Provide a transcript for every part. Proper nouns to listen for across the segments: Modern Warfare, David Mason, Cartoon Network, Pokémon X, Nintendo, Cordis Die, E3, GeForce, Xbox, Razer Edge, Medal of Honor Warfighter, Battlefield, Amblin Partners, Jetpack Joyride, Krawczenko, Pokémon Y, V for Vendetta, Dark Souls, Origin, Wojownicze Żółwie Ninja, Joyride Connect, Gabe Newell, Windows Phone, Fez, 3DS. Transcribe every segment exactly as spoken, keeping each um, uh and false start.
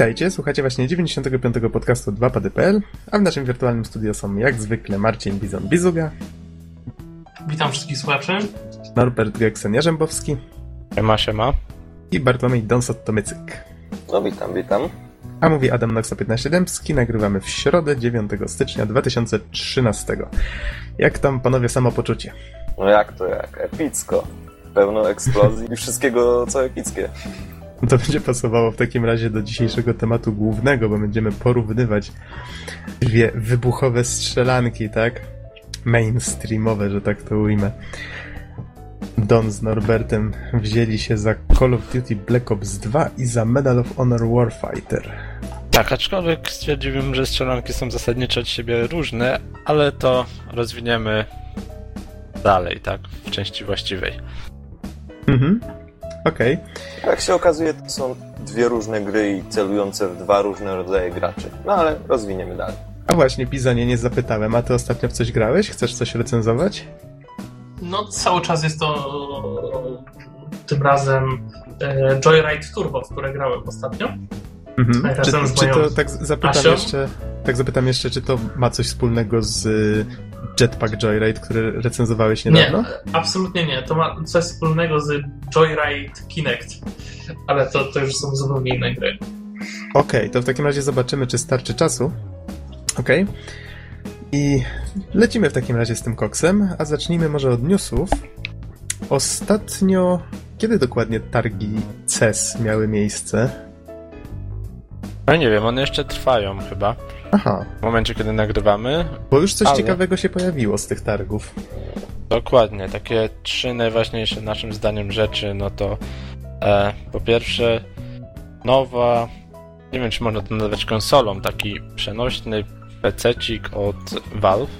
Witajcie, słuchacie właśnie dziewięćdziesiątego piątego podcastu dwa kropka pady kropka p l, a w naszym wirtualnym studio są jak zwykle Marcin Bizon-Bizuga. Witam wszystkich słuchaczy. Norbert Geksen-Jarzębowski. Siema, siema. I Bartłomiej Dąsot-Tomycyk. No witam, witam. A mówi Adam Noxa Dębski, nagrywamy w środę dziewiątego stycznia dwa tysiące trzynastego. Jak tam panowie samopoczucie? No jak to jak, epicko. Pełno eksplozji i wszystkiego co epickie. To będzie pasowało w takim razie do dzisiejszego tematu głównego, bo będziemy porównywać dwie wybuchowe strzelanki, tak? Mainstreamowe, że tak to ujmę. Don z Norbertem wzięli się za Call of Duty Black Ops dwa i za Medal of Honor Warfighter. Tak, aczkolwiek stwierdziłbym, że strzelanki są zasadniczo od siebie różne, ale to rozwiniemy dalej, tak? W części właściwej. Mhm. Okej. Okay. Jak się okazuje, to są dwie różne gry i celujące w dwa różne rodzaje graczy. No ale rozwiniemy dalej. A właśnie, Bizonie, nie zapytałem, a ty ostatnio w coś grałeś? Chcesz coś recenzować? No cały czas jest to tym razem e, Joyride Turbo, w które grałem ostatnio. Mhm. Czy, czy to, tak zapytam jeszcze, tak zapytam jeszcze, czy to ma coś wspólnego z Jetpack Joyride, który recenzowałeś niedawno? Nie, absolutnie nie. To ma coś wspólnego z Joyride Connect, ale to, to już są zupełnie inne gry. Okej, okay, to w takim razie zobaczymy, czy starczy czasu. Okej. Okay. I lecimy w takim razie z tym koksem, a zacznijmy może od newsów. Ostatnio, kiedy dokładnie targi C E S miały miejsce? No nie wiem, one jeszcze trwają chyba. Aha. W momencie, kiedy nagrywamy. Bo już coś ale... ciekawego się pojawiło z tych targów. Dokładnie, takie trzy najważniejsze naszym zdaniem rzeczy, no to e, po pierwsze nowa, nie wiem czy można to nazwać konsolą, taki przenośny pececik od Valve.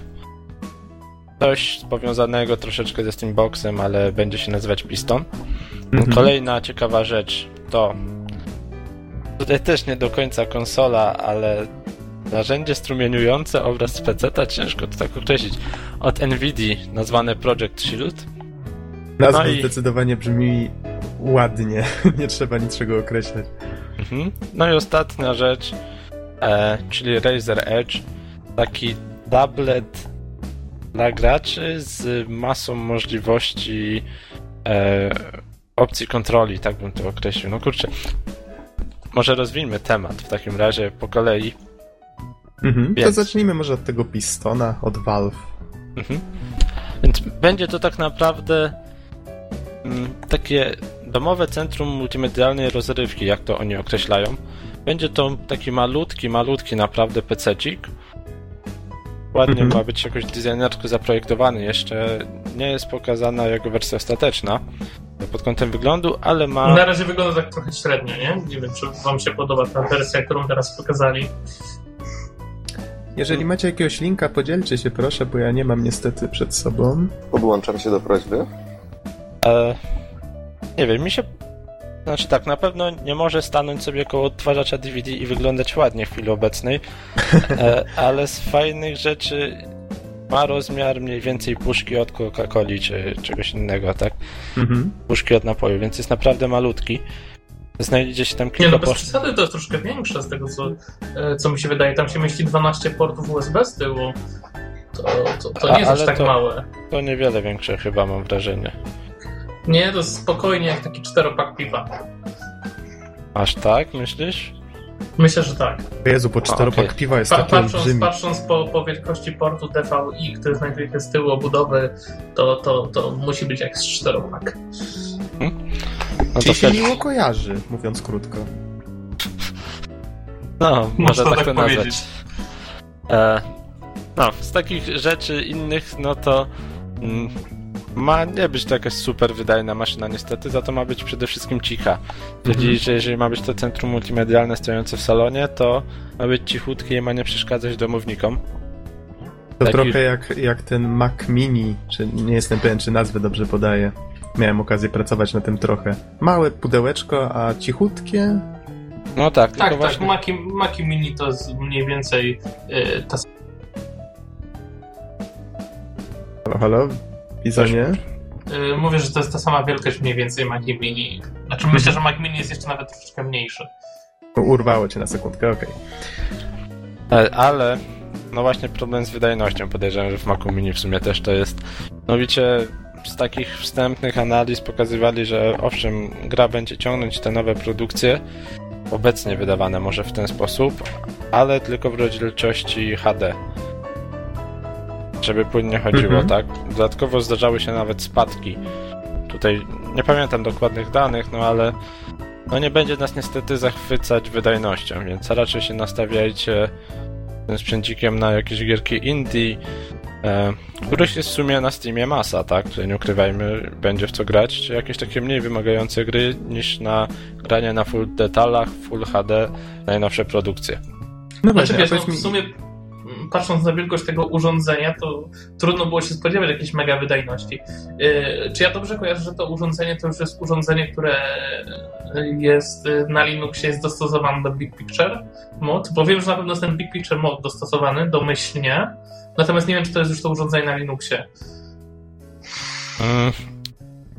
Coś powiązanego troszeczkę ze Steam Boxem, ale będzie się nazywać Piston. Mm-hmm. Kolejna ciekawa rzecz to tutaj też nie do końca konsola, ale narzędzie strumieniujące obraz z peceta, ciężko to tak określić, od Nvidii nazwane Project Shield. Nazwa no zdecydowanie i... brzmi ładnie, nie trzeba niczego określać. Mm-hmm. No i ostatnia rzecz, E, czyli Razer Edge, taki tablet dla graczy z masą możliwości e, opcji kontroli, tak bym to określił. No kurczę, może rozwijmy temat w takim razie po kolei. Mhm, Więc... To zacznijmy może od tego Pistona, od Valve. Mhm. Więc będzie to tak naprawdę m, takie domowe centrum multimedialnej rozrywki, jak to oni określają. Będzie to taki malutki, malutki naprawdę pececik. Ładnie mm-hmm. ma być jakoś designersko zaprojektowany. Jeszcze nie jest pokazana jego wersja ostateczna pod kątem wyglądu, ale ma... Na razie wygląda tak trochę średnio, nie? Nie wiem, czy wam się podoba ta wersja, którą teraz pokazali. Jeżeli macie jakiegoś linka, podzielcie się proszę, bo ja nie mam niestety przed sobą. Podłączam się do prośby. E, nie wiem, mi się... Znaczy tak, na pewno nie może stanąć sobie koło odtwarzacza D V D i wyglądać ładnie w chwili obecnej, e, ale z fajnych rzeczy ma rozmiar mniej więcej puszki od Coca-Coli czy czegoś innego, tak? Mhm. Puszki od napoju, więc jest naprawdę malutki. Znajdzie się tam kilka... Nie no, bez przesady to jest troszkę większe z tego, co, co mi się wydaje. Tam się mieści dwanaście portów U S B z tyłu. To, to, to nie jest A, aż tak to, małe. To niewiele większe chyba, mam wrażenie. Nie, to spokojnie jak taki czteropak piwa. Aż tak, myślisz? Myślę, że tak. Jezu, bo czteropak okay. piwa jest pa- taki patrząc, olbrzymi. Patrząc po, po wielkości portu D V I, który znajduje się z tyłu obudowy, to, to, to musi być jak z czteropak. Hmm? No Czyli to się też... miło kojarzy, mówiąc krótko. No, może tak, tak to nazwać. E, no, z takich rzeczy innych, no to... Mm, ma nie być to jakaś super wydajna maszyna niestety, za to ma być przede wszystkim cicha. Czyli, że jeżeli ma być to centrum multimedialne stojące w salonie, to ma być cichutkie i ma nie przeszkadzać domownikom. To Taki... trochę jak, jak ten Mac Mini, czy nie jestem pewien, czy nazwę dobrze podaję. Miałem okazję pracować na tym trochę. Małe pudełeczko, a cichutkie? No tak, tak, tak. Właśnie... Maci, Maci Mini to jest mniej więcej yy, ta... Halo, halo? Bizonie? Yy, mówię, że to jest ta sama wielkość mniej więcej Mac Mini. Znaczy myślę, że Mac Mini jest jeszcze nawet troszeczkę mniejszy. Urwało cię na sekundkę, okej. Okay. Ale no właśnie problem z wydajnością, podejrzewam, że w Macu Mini w sumie też to jest. Mianowicie z takich wstępnych analiz pokazywali, że owszem, gra będzie ciągnąć te nowe produkcje, obecnie wydawane może w ten sposób, ale tylko w rozdzielczości H D. Żeby płynnie chodziło, mhm. tak? Dodatkowo zdarzały się nawet spadki. Tutaj nie pamiętam dokładnych danych, no ale no nie będzie nas niestety zachwycać wydajnością, więc raczej się nastawiajcie tym sprzęcikiem na jakieś gierki indie, e, których jest w sumie na Steamie masa, tak? Tutaj nie ukrywajmy, będzie w co grać, czy jakieś takie mniej wymagające gry niż na granie na full detalach, full H D, najnowsze produkcje. No właśnie, znaczy, wiesz, no, w sumie patrząc na wielkość tego urządzenia, to trudno było się spodziewać jakiejś mega wydajności. Yy, czy ja dobrze kojarzę, że to urządzenie to już jest urządzenie, które jest na Linuxie, jest dostosowane do Big Picture mod? Bo wiem, że na pewno jest ten Big Picture mod dostosowany domyślnie, natomiast nie wiem, czy to jest już to urządzenie na Linuxie. Mm,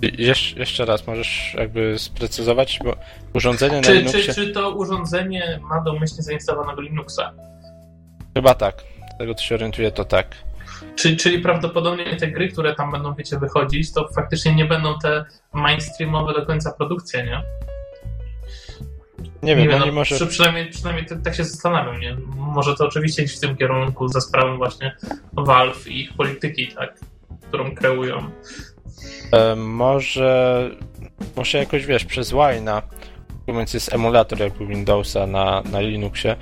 jeszcze, jeszcze raz, możesz jakby sprecyzować, bo urządzenie czy, na Linuxie... Czy, czy to urządzenie ma domyślnie zainstalowanego Linuxa? Chyba tak. Z tego co się orientuję, to tak. Czyli, czyli prawdopodobnie te gry, które tam będą, wiecie, wychodzić, to faktycznie nie będą te mainstreamowe do końca produkcje, nie? Nie, nie wiem, no, może... Przy, przynajmniej, przynajmniej tak się zastanawiam, nie? Może to oczywiście iść w tym kierunku za sprawą właśnie Valve i ich polityki, tak? Którą kreują. E, może... Może jakoś, wiesz, przez Wine'a, mówiąc, jest emulator jakby Windowsa na, na Linuxie,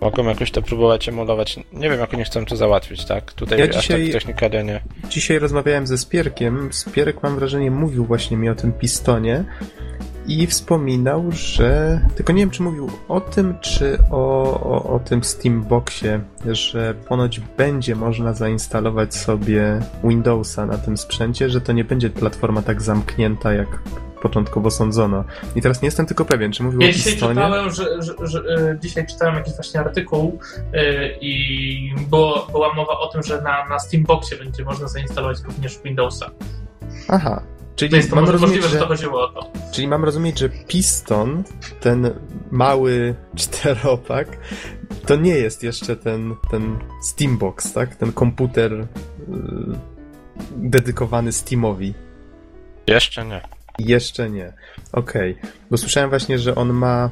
mogą jakoś to próbować emulować. Nie wiem, jak oni chcą to załatwić, tak? Tutaj ja dzisiaj, aż tak technikalia nie. Dzisiaj rozmawiałem ze Spierkiem. Spierek, mam wrażenie, mówił właśnie mi o tym Pistonie i wspominał, że... Tylko nie wiem, czy mówił o tym, czy o, o, o tym Steam Boxie, że ponoć będzie można zainstalować sobie Windowsa na tym sprzęcie, że to nie będzie platforma tak zamknięta, jak... początkowo sądzono. I teraz nie jestem tylko pewien, czy mówił ja o Pistonie. Dzisiaj czytałem, że, że, że, że, dzisiaj czytałem jakiś właśnie artykuł yy, i było, była mowa o tym, że na, na Steamboxie będzie można zainstalować również Windowsa. Aha. Czyli to jest to mam możliwe, rozumieć, że, że to chodziło o to. Czyli mam rozumieć, że Piston, ten mały czteropak, to nie jest jeszcze ten, ten Steambox, tak? Ten komputer yy, dedykowany Steamowi. Jeszcze nie. Jeszcze nie. Okej. Okay. Bo słyszałem właśnie, że on ma...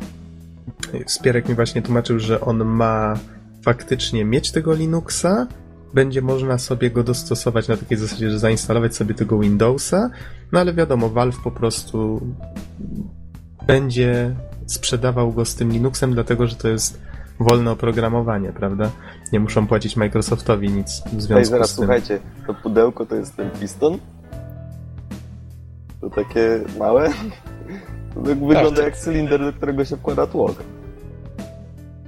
Spierek mi właśnie tłumaczył, że on ma faktycznie mieć tego Linuxa. Będzie można sobie go dostosować na takiej zasadzie, że zainstalować sobie tego Windowsa. No ale wiadomo, Valve po prostu będzie sprzedawał go z tym Linuxem, dlatego że to jest wolne oprogramowanie, prawda? Nie muszą płacić Microsoftowi nic w związku Ej, zaraz, z tym. Zaraz, słuchajcie, to pudełko to jest ten Piston? To takie małe? To tak wygląda tak, jak cylinder, do którego się wkłada tłok.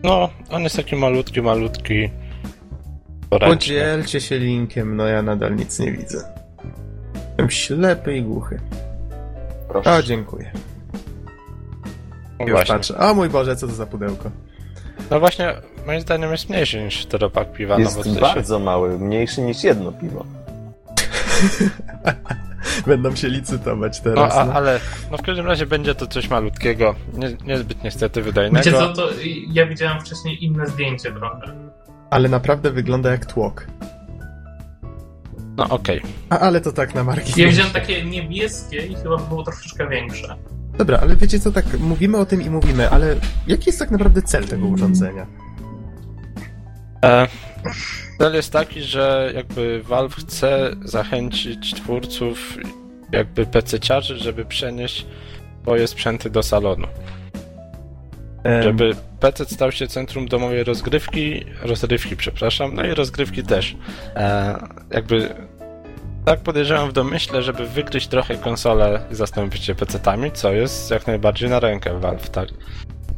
No, on jest taki malutki, malutki. Poręczny. Podzielcie się linkiem, no ja nadal nic nie widzę. Jestem ślepy i głuchy. Proszę. O, dziękuję. No już właśnie. Patrzę. O mój Boże, co to za pudełko? No właśnie, moim zdaniem jest mniejszy niż czteropak piwa. Jest no, bo bardzo się... mały, mniejszy niż jedno piwo. Będą się licytować teraz. No, a, no. Ale no w każdym razie będzie to coś malutkiego, nie, niezbyt niestety wydajnego. Wiecie co, to ja widziałem wcześniej inne zdjęcie trochę. Ale naprawdę wygląda jak tłok. No okej. Okay. A ale to tak na marki. Ja widziałem takie niebieskie i chyba było troszeczkę większe. Dobra, ale wiecie co, tak mówimy o tym i mówimy, ale jaki jest tak naprawdę cel tego urządzenia? E... Cel jest taki, że jakby Valve chce zachęcić twórców, jakby pececiarzy, żeby przenieść swoje sprzęty do salonu. Um. Żeby pecet stał się centrum domowej rozgrywki, rozrywki, przepraszam, no i rozgrywki też. E, jakby tak podejrzewam w domyśle, żeby wykryć trochę konsolę i zastąpić je pecetami, co jest jak najbardziej na rękę Valve, tak.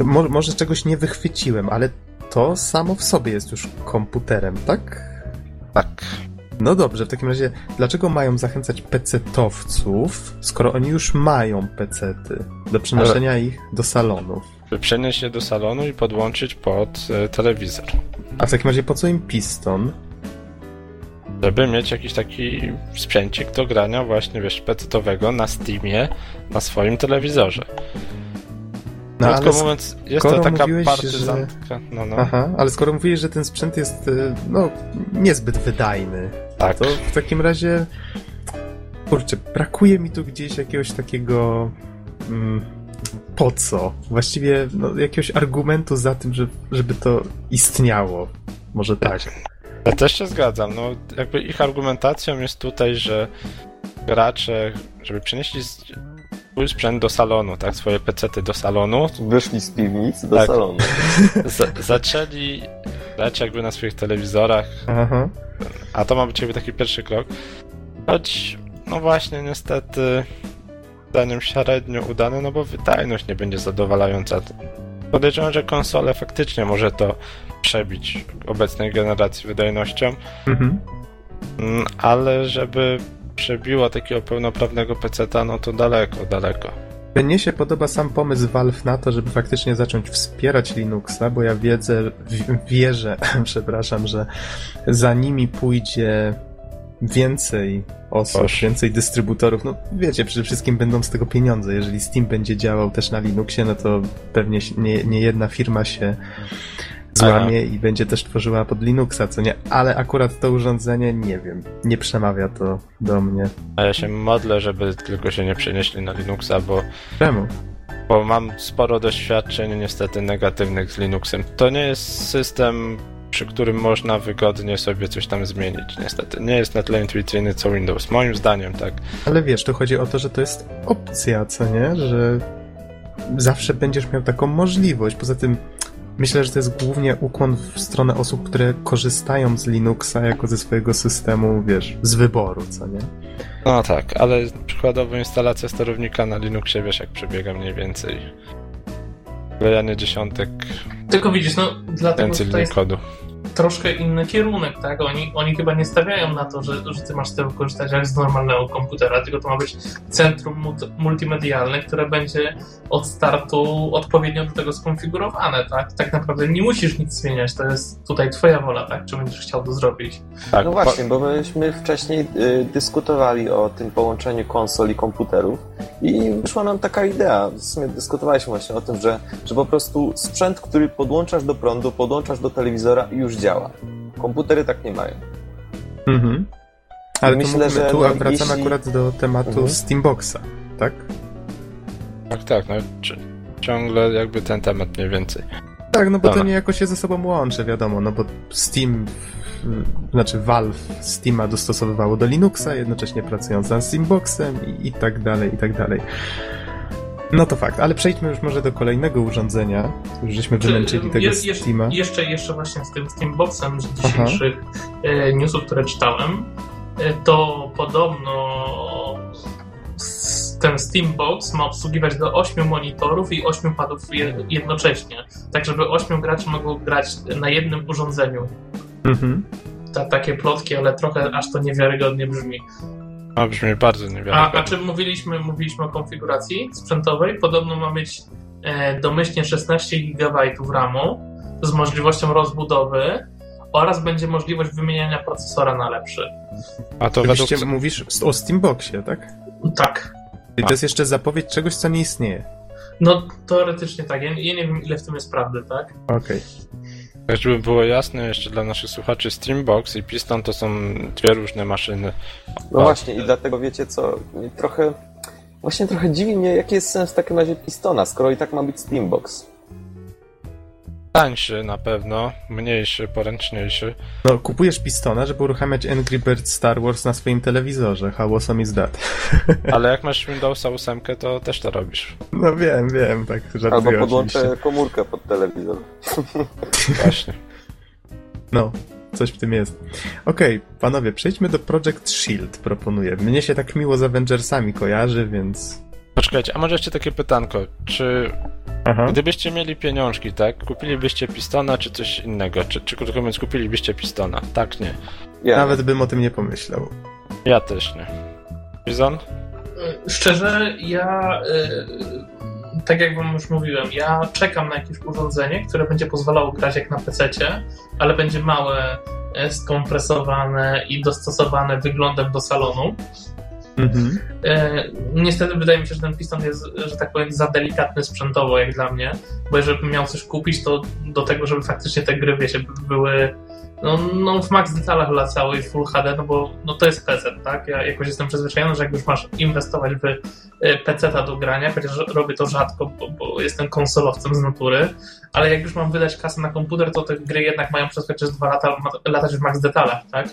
Mo- może czegoś nie wychwyciłem, ale to samo w sobie jest już komputerem, tak? Tak. No dobrze, w takim razie, dlaczego mają zachęcać pecetowców, skoro oni już mają pecety, do przenoszenia Ale... ich do salonów? Przenieść je do salonu i podłączyć pod y, telewizor. A w takim razie po co im Piston? Żeby mieć jakiś taki sprzęcik do grania właśnie, wiesz, pecetowego na Steamie, na swoim telewizorze. No, krótko ale mówiąc, jest to taka mówiłeś, partyzantka. Że... No, no. Aha, ale skoro mówiłeś, że ten sprzęt jest no, niezbyt wydajny, tak. To w takim razie kurczę, brakuje mi tu gdzieś jakiegoś takiego mm, po co? Właściwie no, jakiegoś argumentu za tym, że, żeby to istniało. Może tak. Ja też się zgadzam. No, jakby ich argumentacją jest tutaj, że gracze, żeby przenieśli swój sprzęt do salonu, tak, swoje pecety do salonu. Wyszli z piwnicy do tak. salonu. Z- zaczęli grać jakby na swoich telewizorach. Aha. A to ma być jakby taki pierwszy krok. Choć, no właśnie, niestety zdaniem średnio udany, no bo wydajność nie będzie zadowalająca. Podejrzewam, że konsole faktycznie może to przebić obecnej generacji wydajnością, mhm. ale żeby przebiła takiego pełnoprawnego peceta, no to daleko, daleko. Mnie się podoba sam pomysł Valve na to, żeby faktycznie zacząć wspierać Linuxa, bo ja wiedzę, wierzę, przepraszam, że za nimi pójdzie więcej osób, Boż. więcej dystrybutorów. No wiecie, przede wszystkim będą z tego pieniądze. Jeżeli Steam będzie działał też na Linuxie, no to pewnie nie, nie jedna firma się złamie Aha. i będzie też tworzyła pod Linuxa, co nie? Ale akurat to urządzenie, nie wiem, nie przemawia to do mnie. A ja się modlę, żeby tylko się nie przenieśli na Linuxa, bo... Czemu? Bo mam sporo doświadczeń niestety negatywnych z Linuxem. To nie jest system, przy którym można wygodnie sobie coś tam zmienić. Niestety nie jest na tyle intuicyjny co Windows, moim zdaniem, tak. Ale wiesz, tu chodzi o to, że to jest opcja, co nie? Że zawsze będziesz miał taką możliwość. Poza tym myślę, że to jest głównie ukłon w stronę osób, które korzystają z Linuxa jako ze swojego systemu, wiesz, z wyboru, co nie? No tak, ale przykładowo instalacja sterownika na Linuxie, wiesz, jak przebiega mniej więcej. Wylejanie dziesiątek. Tylko widzisz, no dlatego tutaj jest kodu. Troszkę inny kierunek, tak? Oni, oni chyba nie stawiają na to, że, że ty masz tego korzystać jak z normalnego komputera, tylko to ma być centrum multimedialne, które będzie od startu odpowiednio do tego skonfigurowane, tak? Tak naprawdę nie musisz nic zmieniać, to jest tutaj twoja wola, tak? Czy będziesz chciał to zrobić? Tak. No właśnie, bo myśmy wcześniej y, dyskutowali o tym połączeniu konsol i komputerów i wyszła nam taka idea, w sumie dyskutowaliśmy właśnie o tym, że, że po prostu sprzęt, który podłączasz do prądu, podłączasz do telewizora i już działa. Komputery tak nie mają. Mhm. Ale myślę, mówimy, że tu no, wracamy jeśli... akurat do tematu mhm. Steam Boxa, tak? Tak, tak. No, ciągle jakby ten temat mniej więcej. Tak, no bo Dobra. to niejako się ze sobą łączy, wiadomo, no bo Steam, znaczy Valve Steama dostosowywało do Linuxa, jednocześnie pracując nad Steam Boxem i, i tak dalej, i tak dalej. No to fakt, ale przejdźmy już może do kolejnego urządzenia, już żeśmy wymęczyli tego je, je, Steama. Jeszcze, jeszcze właśnie z tym Steamboxem z dzisiejszych Aha. newsów, które czytałem, to podobno ten Steambox ma obsługiwać do ośmiu monitorów i ośmiu padów jednocześnie, tak żeby ośmiu graczy mogło grać na jednym urządzeniu. Mhm. Ta, takie plotki, ale trochę aż to niewiarygodnie brzmi. A brzmi bardzo niewiarygodnie. A, a czym mówiliśmy? Mówiliśmy o konfiguracji sprzętowej. Podobno ma mieć e, domyślnie szesnaście gigabajtów RAM-u z możliwością rozbudowy oraz będzie możliwość wymieniania procesora na lepszy. A to według... mówisz o Steamboxie, tak? Tak. I to jest jeszcze zapowiedź czegoś, co nie istnieje. No teoretycznie tak. Ja, ja nie wiem, ile w tym jest prawdy, tak? Okej. Okay. Żeby było jasne jeszcze dla naszych słuchaczy, Steambox i Piston to są dwie różne maszyny. No właśnie i dlatego wiecie co, trochę właśnie trochę dziwi mnie, jaki jest sens w takim razie Pistona, skoro i tak ma być Steambox. Tańszy na pewno, mniejszy, poręczniejszy. No kupujesz Pistona, żeby uruchamiać Angry Birds Star Wars na swoim telewizorze. How awesome is that? Ale jak masz Windowsa osiem, to też to robisz. No wiem, wiem, tak żartuję. Albo podłączę oczywiście komórkę pod telewizor. Właśnie. No, coś w tym jest. Okej, okay, panowie, przejdźmy do Project Shield, proponuję. Mnie się tak miło z Avengersami kojarzy, więc... Poczekajcie, a może jeszcze takie pytanko, czy... Aha. Gdybyście mieli pieniążki, tak? Kupilibyście Pistona czy coś innego? Czy, czy krótko mówiąc, kupilibyście Pistona? Tak, nie. Ja nawet bym o tym nie pomyślał. Ja też nie. Bizon? Szczerze, ja... Yy, tak jak wam już mówiłem, ja czekam na jakieś urządzenie, które będzie pozwalało grać jak na pececie, ale będzie małe, skompresowane i dostosowane wyglądem do salonu. Mhm. E, niestety wydaje mi się, że ten Piston jest, że tak powiem, za delikatny sprzętowo jak dla mnie, bo jeżeli miał coś kupić, to do tego, żeby faktycznie te gry, wiecie, były no, no w max detalach latały i Full H D, no bo no to jest P C, tak? Ja jakoś jestem przyzwyczajony, że jak już masz inwestować w P C-ta do grania, chociaż robię to rzadko, bo, bo jestem konsolowcem z natury, ale jak już mam wydać kasę na komputer, to te gry jednak mają przeskoczyć dwa lata, latać w max detalach, tak?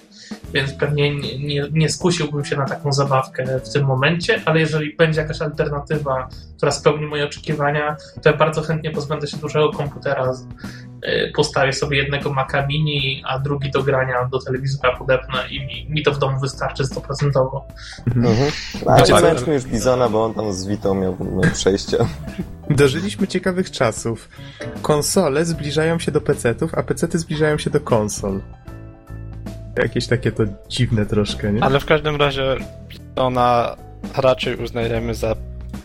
Więc pewnie nie, nie, nie skusiłbym się na taką zabawkę w tym momencie, ale jeżeli będzie jakaś alternatywa, która spełni moje oczekiwania, to ja bardzo chętnie pozbędę się dużego komputera, postawię sobie jednego Maca Mini, a drugi do grania do telewizora podepnę i mi, mi to w domu wystarczy sto procent. Mhm. A czy męczmy już Bizona, bo on tam z Witą miał przejście. Dożyliśmy ciekawych czasów. Konsole zbliżają się do pecetów, a pecety zbliżają się do konsol. Jakieś takie to dziwne troszkę, nie? Ale w każdym razie Pistona raczej uznajemy za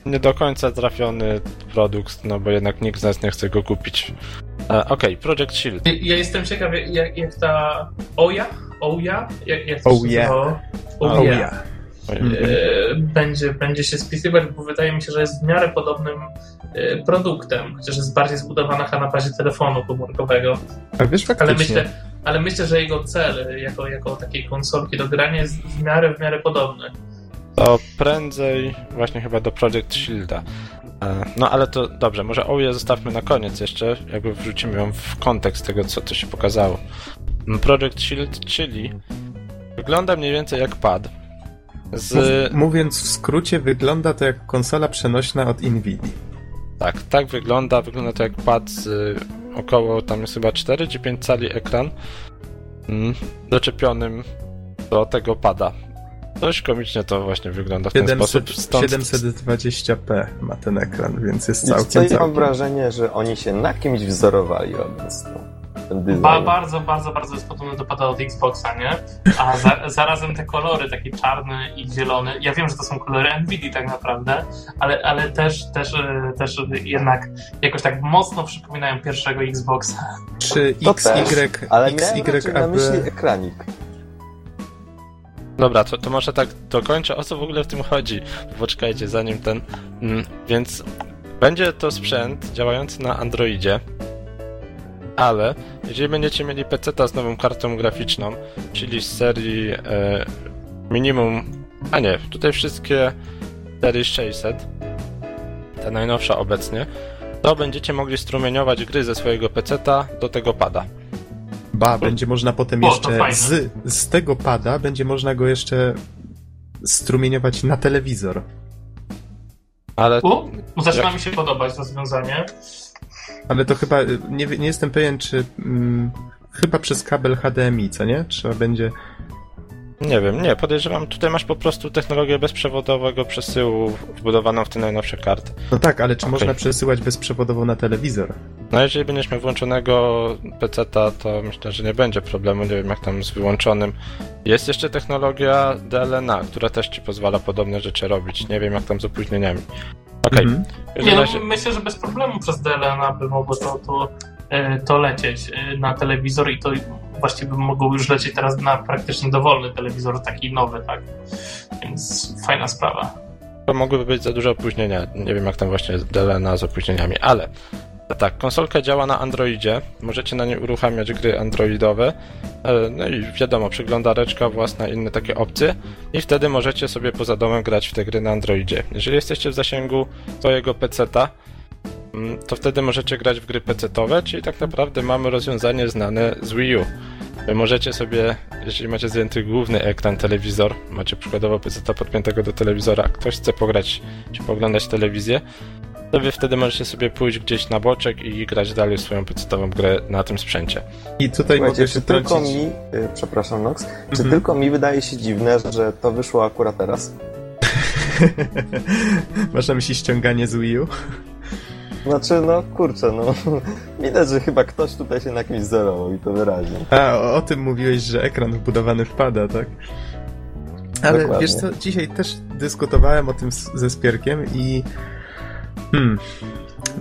nie do końca trafiony produkt, no bo jednak nikt z nas nie chce go kupić. E, Okej, okay, Project Shield. Ja jestem ciekaw, jak, jak ta Oja? Oja? Jak, jak to oh, się yeah. Oja. Oh, yeah. yeah. Będzie, będzie się spisywać, bo wydaje mi się, że jest w miarę podobnym produktem, chociaż jest bardziej zbudowana na bazie telefonu komórkowego. A wiesz, faktycznie. Ale myślę, ale myślę, że jego cel jako, jako takiej konsolki do grania jest w miarę, w miarę podobny. To prędzej właśnie chyba do Project Shielda. No ale to dobrze, może Oję zostawmy na koniec jeszcze, jakby wrzucimy ją w kontekst tego, co tu się pokazało. Project Shield, czyli wygląda mniej więcej jak pad. Z... Mówiąc w skrócie, wygląda to jak konsola przenośna od Nvidii. Tak, tak wygląda. Wygląda to jak pad z około, tam jest chyba cztery czy pięć cali ekran mm, doczepionym do tego pada. Dość komicznie to właśnie wygląda w ten siedemset, sposób. Stąd... siedemset dwadzieścia p ma ten ekran, więc jest całkiem... całkiem... Ja mam wrażenie, że oni się na kimś wzorowali obecnie. Ba, bardzo, bardzo, bardzo jest podobny do pada od Xboxa, nie? A za, zarazem te kolory, taki czarny i zielony, ja wiem, że to są kolory Nvidii tak naprawdę, ale, ale też, też, też jednak jakoś tak mocno przypominają pierwszego Xboxa. Czy to X Y, X Y, na myśli ekranik. Dobra, to, to może tak dokończę, o co w ogóle w tym chodzi? Poczekajcie, zanim ten... Mm, więc będzie to sprzęt działający na Androidzie, ale jeżeli będziecie mieli peceta z nową kartą graficzną, czyli z serii e, minimum, a nie, tutaj wszystkie serii sześćset, ta najnowsza obecnie, to będziecie mogli strumieniować gry ze swojego peceta do tego pada. Ba, będzie można potem o, jeszcze z, z tego pada będzie można go jeszcze strumieniować na telewizor. Ale... U, zaczyna mi się podobać to rozwiązanie. Ale to chyba, nie, nie jestem pewien, czy hmm, chyba przez kabel H D M I, co nie? Trzeba będzie... Nie wiem, nie, podejrzewam, tutaj masz po prostu technologię bezprzewodowego przesyłu wbudowaną w te najnowsze karty. No tak, ale czy okay. można przesyłać bezprzewodowo na telewizor? No jeżeli będziesz miał włączonego peceta, to myślę, że nie będzie problemu, nie wiem jak tam z wyłączonym. Jest jeszcze technologia D L N A, która też ci pozwala podobne rzeczy robić, nie wiem jak tam z opóźnieniami. Okej. Okay. Mhm. Nie, razie... no, myślę, że bez problemu przez D L N A by mogło to, to, to lecieć na telewizor i to właściwie by mogło już lecieć teraz na praktycznie dowolny telewizor, taki nowy, tak? Więc fajna sprawa. To mogłyby być za duże opóźnienia. Nie wiem jak tam właśnie D L N A z opóźnieniami, ale tak, konsolka działa na Androidzie. Możecie na niej uruchamiać gry androidowe. No i wiadomo, przeglądareczka własna, inne takie opcje. I wtedy możecie sobie poza domem grać w te gry na Androidzie. Jeżeli jesteście w zasięgu twojego peceta, to wtedy możecie grać w gry pecetowe, czyli tak naprawdę mamy rozwiązanie znane z Wii U. Możecie sobie, jeżeli macie zdjęty główny ekran, telewizor, macie przykładowo peceta podpiętego do telewizora, a ktoś chce pograć czy poglądać telewizję, to wy wtedy możecie sobie pójść gdzieś na boczek i grać dalej swoją pecetową grę na tym sprzęcie. I tutaj Słuchajcie, mogę się trącić... tylko mi, yy, przepraszam Nox, mm-hmm. czy tylko mi wydaje się dziwne, że to wyszło akurat teraz? Masz na myśli ściąganie z Wii U? Znaczy, no kurczę, no widać, że chyba ktoś tutaj się na kimś zerował i to wyraźnie. A, o, o tym mówiłeś, że ekran wbudowany wpada, tak? Ale dokładnie. Wiesz co, dzisiaj też dyskutowałem o tym z, ze Spierkiem i hmm,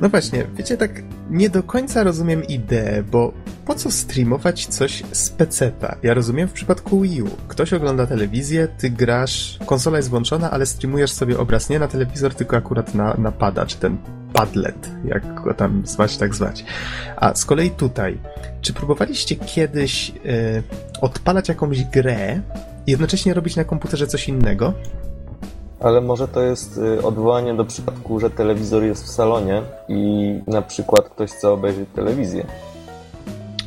No właśnie, wiecie, tak nie do końca rozumiem ideę, bo po co streamować coś z peceta? Ja rozumiem w przypadku Wii U. Ktoś ogląda telewizję, ty grasz, konsola jest włączona, ale streamujesz sobie obraz nie na telewizor, tylko akurat na, na pada, czy ten padlet, jak go tam zwać, tak zwać. A z kolei tutaj, czy próbowaliście kiedyś yy, odpalać jakąś grę i jednocześnie robić na komputerze coś innego? Ale może to jest odwołanie do przypadku, że telewizor jest w salonie i na przykład ktoś chce obejrzeć telewizję.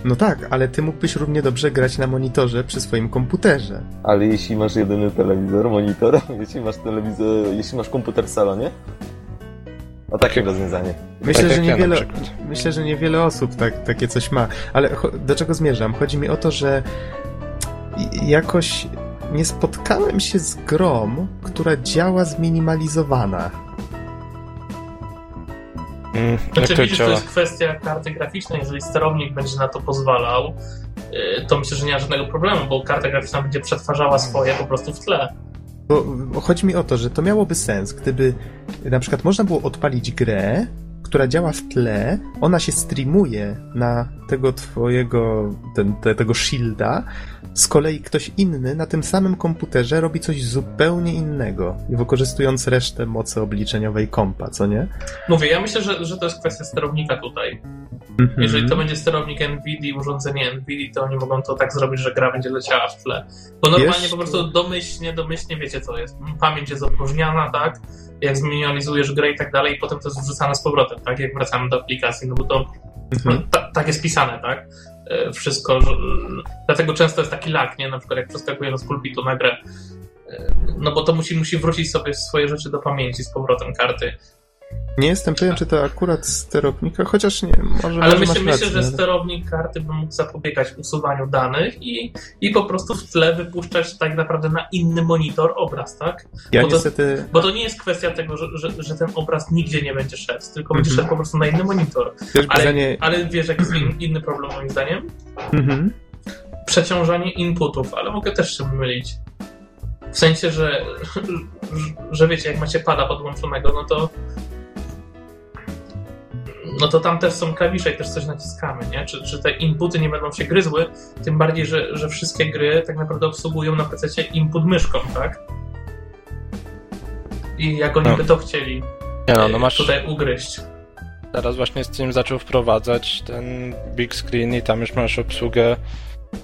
No tak, ale ty mógłbyś równie dobrze grać na monitorze przy swoim komputerze. Ale jeśli masz jedyny telewizor, monitor, jeśli masz telewizor, jeśli masz komputer w salonie? O takie rozwiązanie. Myślę, tak że niewiele, ja myślę, że niewiele osób tak, takie coś ma. Ale do czego zmierzam? Chodzi mi o to, że jakoś nie spotkałem się z grą, która działa zminimalizowana. Mm, znaczy to widzisz, działa. To jest kwestia karty graficznej, jeżeli sterownik będzie na to pozwalał, to myślę, że nie ma żadnego problemu, bo karta graficzna będzie przetwarzała swoje po prostu w tle. Bo, bo chodzi mi o to, że to miałoby sens, gdyby na przykład można było odpalić grę, która działa w tle, ona się streamuje na tego twojego, ten, te, tego shielda, z kolei ktoś inny na tym samym komputerze robi coś zupełnie innego, wykorzystując resztę mocy obliczeniowej kompa, co nie? Mówię, ja myślę, że, że to jest kwestia sterownika tutaj. Mm-hmm. Jeżeli to będzie sterownik Nvidia, urządzenie Nvidia, to oni mogą to tak zrobić, że gra będzie leciała w tle. Bo normalnie wiesz, po prostu domyślnie, domyślnie wiecie co jest. Pamięć jest opóźniana, tak? Jak zminimalizujesz grę i tak dalej, i potem to jest wrzucane z powrotem, tak? Jak wracamy do aplikacji, no bo to mhm. ta, tak jest pisane, tak? Wszystko, że, dlatego często jest taki lag, nie? Na przykład jak przeskakujemy z pulpitu na grę, no bo to musi, musi wrócić sobie swoje rzeczy do pamięci z powrotem karty. Nie jestem pewien, czy to akurat sterownika, chociaż nie, może... Ale myślę, myślę, że sterownik karty by mógł zapobiegać usuwaniu danych i, i po prostu w tle wypuszczać tak naprawdę na inny monitor obraz, tak? Ja bo, niestety... to, bo to nie jest kwestia tego, że, że, że ten obraz nigdzie nie będzie szedł, tylko będzie mm-hmm. szedł po prostu na inny monitor. Ale, nie... ale wiesz, jaki jest inny problem moim zdaniem? Mm-hmm. Przeciążanie inputów, ale mogę też się mylić. W sensie, że, że, że wiecie, jak macie pada podłączonego, no to no to tam też są klawisze i też coś naciskamy, nie? Czy, czy te inputy nie będą się gryzły, tym bardziej, że, że wszystkie gry tak naprawdę obsługują na pececie input myszką, tak? I jak oni no. by to chcieli nie no, no masz... tutaj ugryźć. Teraz właśnie z tym zaczął wprowadzać ten big screen i tam już masz obsługę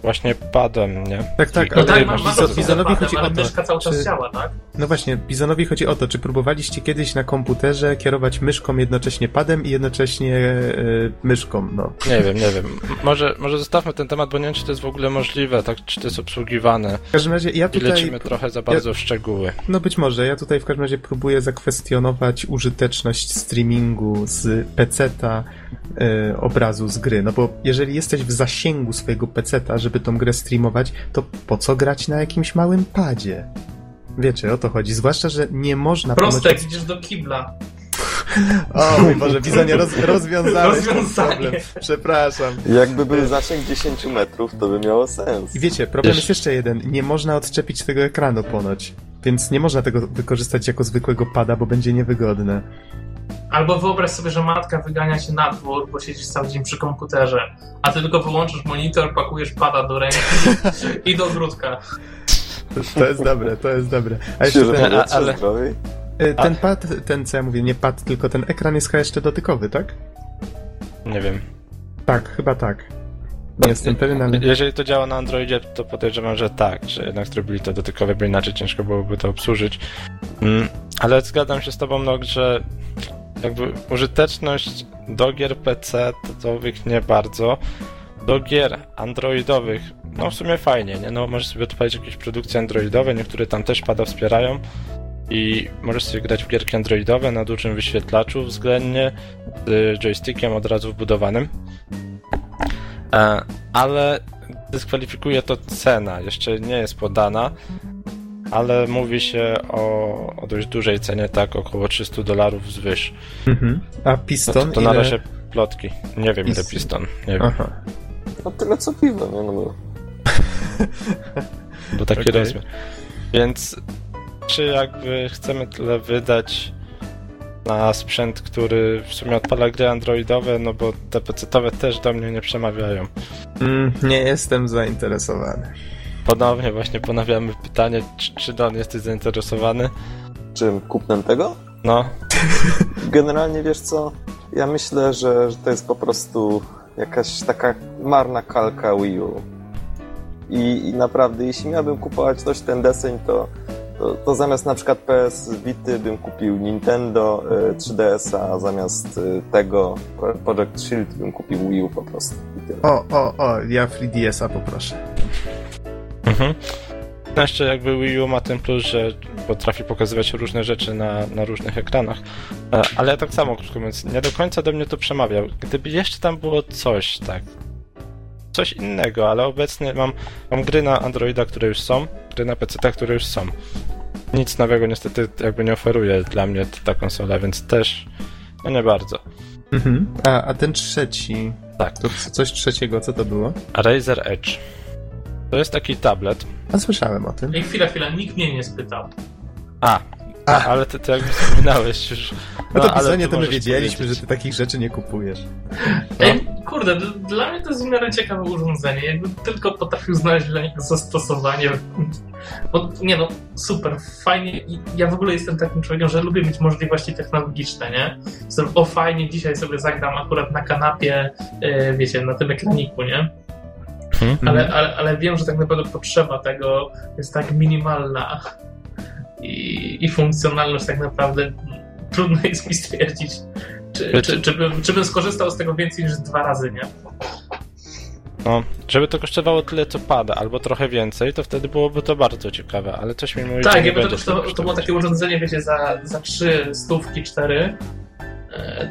właśnie padem, nie? Tak, tak, no ale tak, masz, masz Bizonowi zapadem, chodzi ale o to, myszka cały czas czy... działa, tak? No właśnie, Bizonowi chodzi o to, czy próbowaliście kiedyś na komputerze kierować myszką jednocześnie padem i jednocześnie yy, myszką, no. Nie wiem, nie wiem. Może, może zostawmy ten temat, bo nie wiem, czy to jest w ogóle możliwe, tak, czy to jest obsługiwane. W każdym razie ja tutaj... I lecimy trochę za bardzo ja... w szczegóły. No być może, ja tutaj w każdym razie próbuję zakwestionować użyteczność streamingu z peceta yy, obrazu z gry, no bo jeżeli jesteś w zasięgu swojego peceta, żeby tą grę streamować, to po co grać na jakimś małym padzie? Wiecie, o to chodzi. Zwłaszcza, że nie można... Proste, ponoć... jak idziesz do kibla. O mój Boże, Bizonie, roz, rozwiązałeś ten problem. Przepraszam. Jakby był zasięg dziesięć metrów, to by miało sens. I wiecie, problem jest jeszcze jeden. Nie można odczepić tego ekranu ponoć, więc nie można tego wykorzystać jako zwykłego pada, bo będzie niewygodne. Albo wyobraź sobie, że matka wygania cię na dwór, bo siedzisz cały dzień przy komputerze, a ty tylko wyłączysz monitor, pakujesz pada do ręki i do ogródka. To, to jest dobre, to jest dobre. A jeszcze ten, a, ale, ten pad, ten co ja mówię, nie pad, tylko ten ekran jest chyba jeszcze dotykowy, tak? Nie wiem. Tak, chyba tak. Nie jestem pewien, ale... Jeżeli to działa na Androidzie, to podejrzewam, że tak, że jednak zrobili to dotykowe, bo inaczej ciężko byłoby to obsłużyć. Mm, ale zgadzam się z tobą, no, że jakby użyteczność do gier pecetowych nie bardzo, do gier androidowych, no w sumie fajnie, nie? No możesz sobie odpalić jakieś produkcje androidowe, niektóre tam też pada wspierają i możesz sobie grać w gierki androidowe na dużym wyświetlaczu względnie, z joystickiem od razu wbudowanym. Ale dyskwalifikuje to cena, jeszcze nie jest podana, ale mówi się o, o dość dużej cenie, tak około trzysta dolarów wzwyż. Mhm. A Piston? No to, to ile... na razie plotki. Nie wiem, Pist... ile Piston. Nie wiem. Aha. No tyle co piwo, nie no. Bo taki okay. rozmiar. Więc czy jakby chcemy tyle wydać na sprzęt, który w sumie odpala gry androidowe, no bo te pecetowe też do mnie nie przemawiają. Mm, nie jestem zainteresowany. Ponownie właśnie ponawiamy pytanie, czy, czy Don, jesteś zainteresowany? Czym? Kupnem tego? No. Generalnie wiesz co, ja myślę, że, że to jest po prostu jakaś taka marna kalka Wii U. I, i naprawdę, jeśli miałbym kupować coś, ten deseń, to, to, to zamiast na przykład P S Vity bym kupił Nintendo y, trzy D S a, zamiast y, tego Project Shield bym kupił Wii U po prostu. O, o, o, ja trzy D S a poproszę. Mhm. Jeszcze jakby Wii U ma ten plus, że potrafi pokazywać różne rzeczy na, na różnych ekranach, ale ja tak samo, krótko mówiąc, nie do końca do mnie to przemawia. Gdyby jeszcze tam było coś, tak, coś innego, ale obecnie mam, mam gry na Androida, które już są, gry na P C, które już są. Nic nowego niestety jakby nie oferuje dla mnie ta konsola, więc też no nie bardzo. Mhm. A, a ten trzeci, tak, to coś trzeciego, co to było? Razer Edge. To jest taki tablet. A słyszałem o tym. Ej, chwila, chwila, nikt mnie nie spytał. A, a. a ale ty, ty jakby wspominałeś już. No, no to pisanie, to my wiedzieliśmy, powiedzieć, że ty takich rzeczy nie kupujesz. No. Ej, kurde, d- dla mnie to jest w miarę ciekawe urządzenie. Jakby tylko potrafił znaleźć dla niego zastosowanie. Bo, nie no, super, fajnie. Ja w ogóle jestem takim człowiekiem, że lubię mieć możliwości technologiczne, nie? O, fajnie, dzisiaj sobie zagram akurat na kanapie, yy, wiecie, na tym ekraniku, nie? Hmm. Ale, ale, ale wiem, że tak naprawdę potrzeba tego jest tak minimalna i, i funkcjonalność tak naprawdę trudno jest mi stwierdzić, czy, czy, czy, czy, bym, czy bym skorzystał z tego więcej niż dwa razy, nie? No, żeby to kosztowało tyle, co pada, albo trochę więcej, to wtedy byłoby to bardzo ciekawe, ale coś mi mówi, tak, że nie będzie. Tak, jakby to, to, to było takie urządzenie, wiecie, za, za trzy stówki, cztery,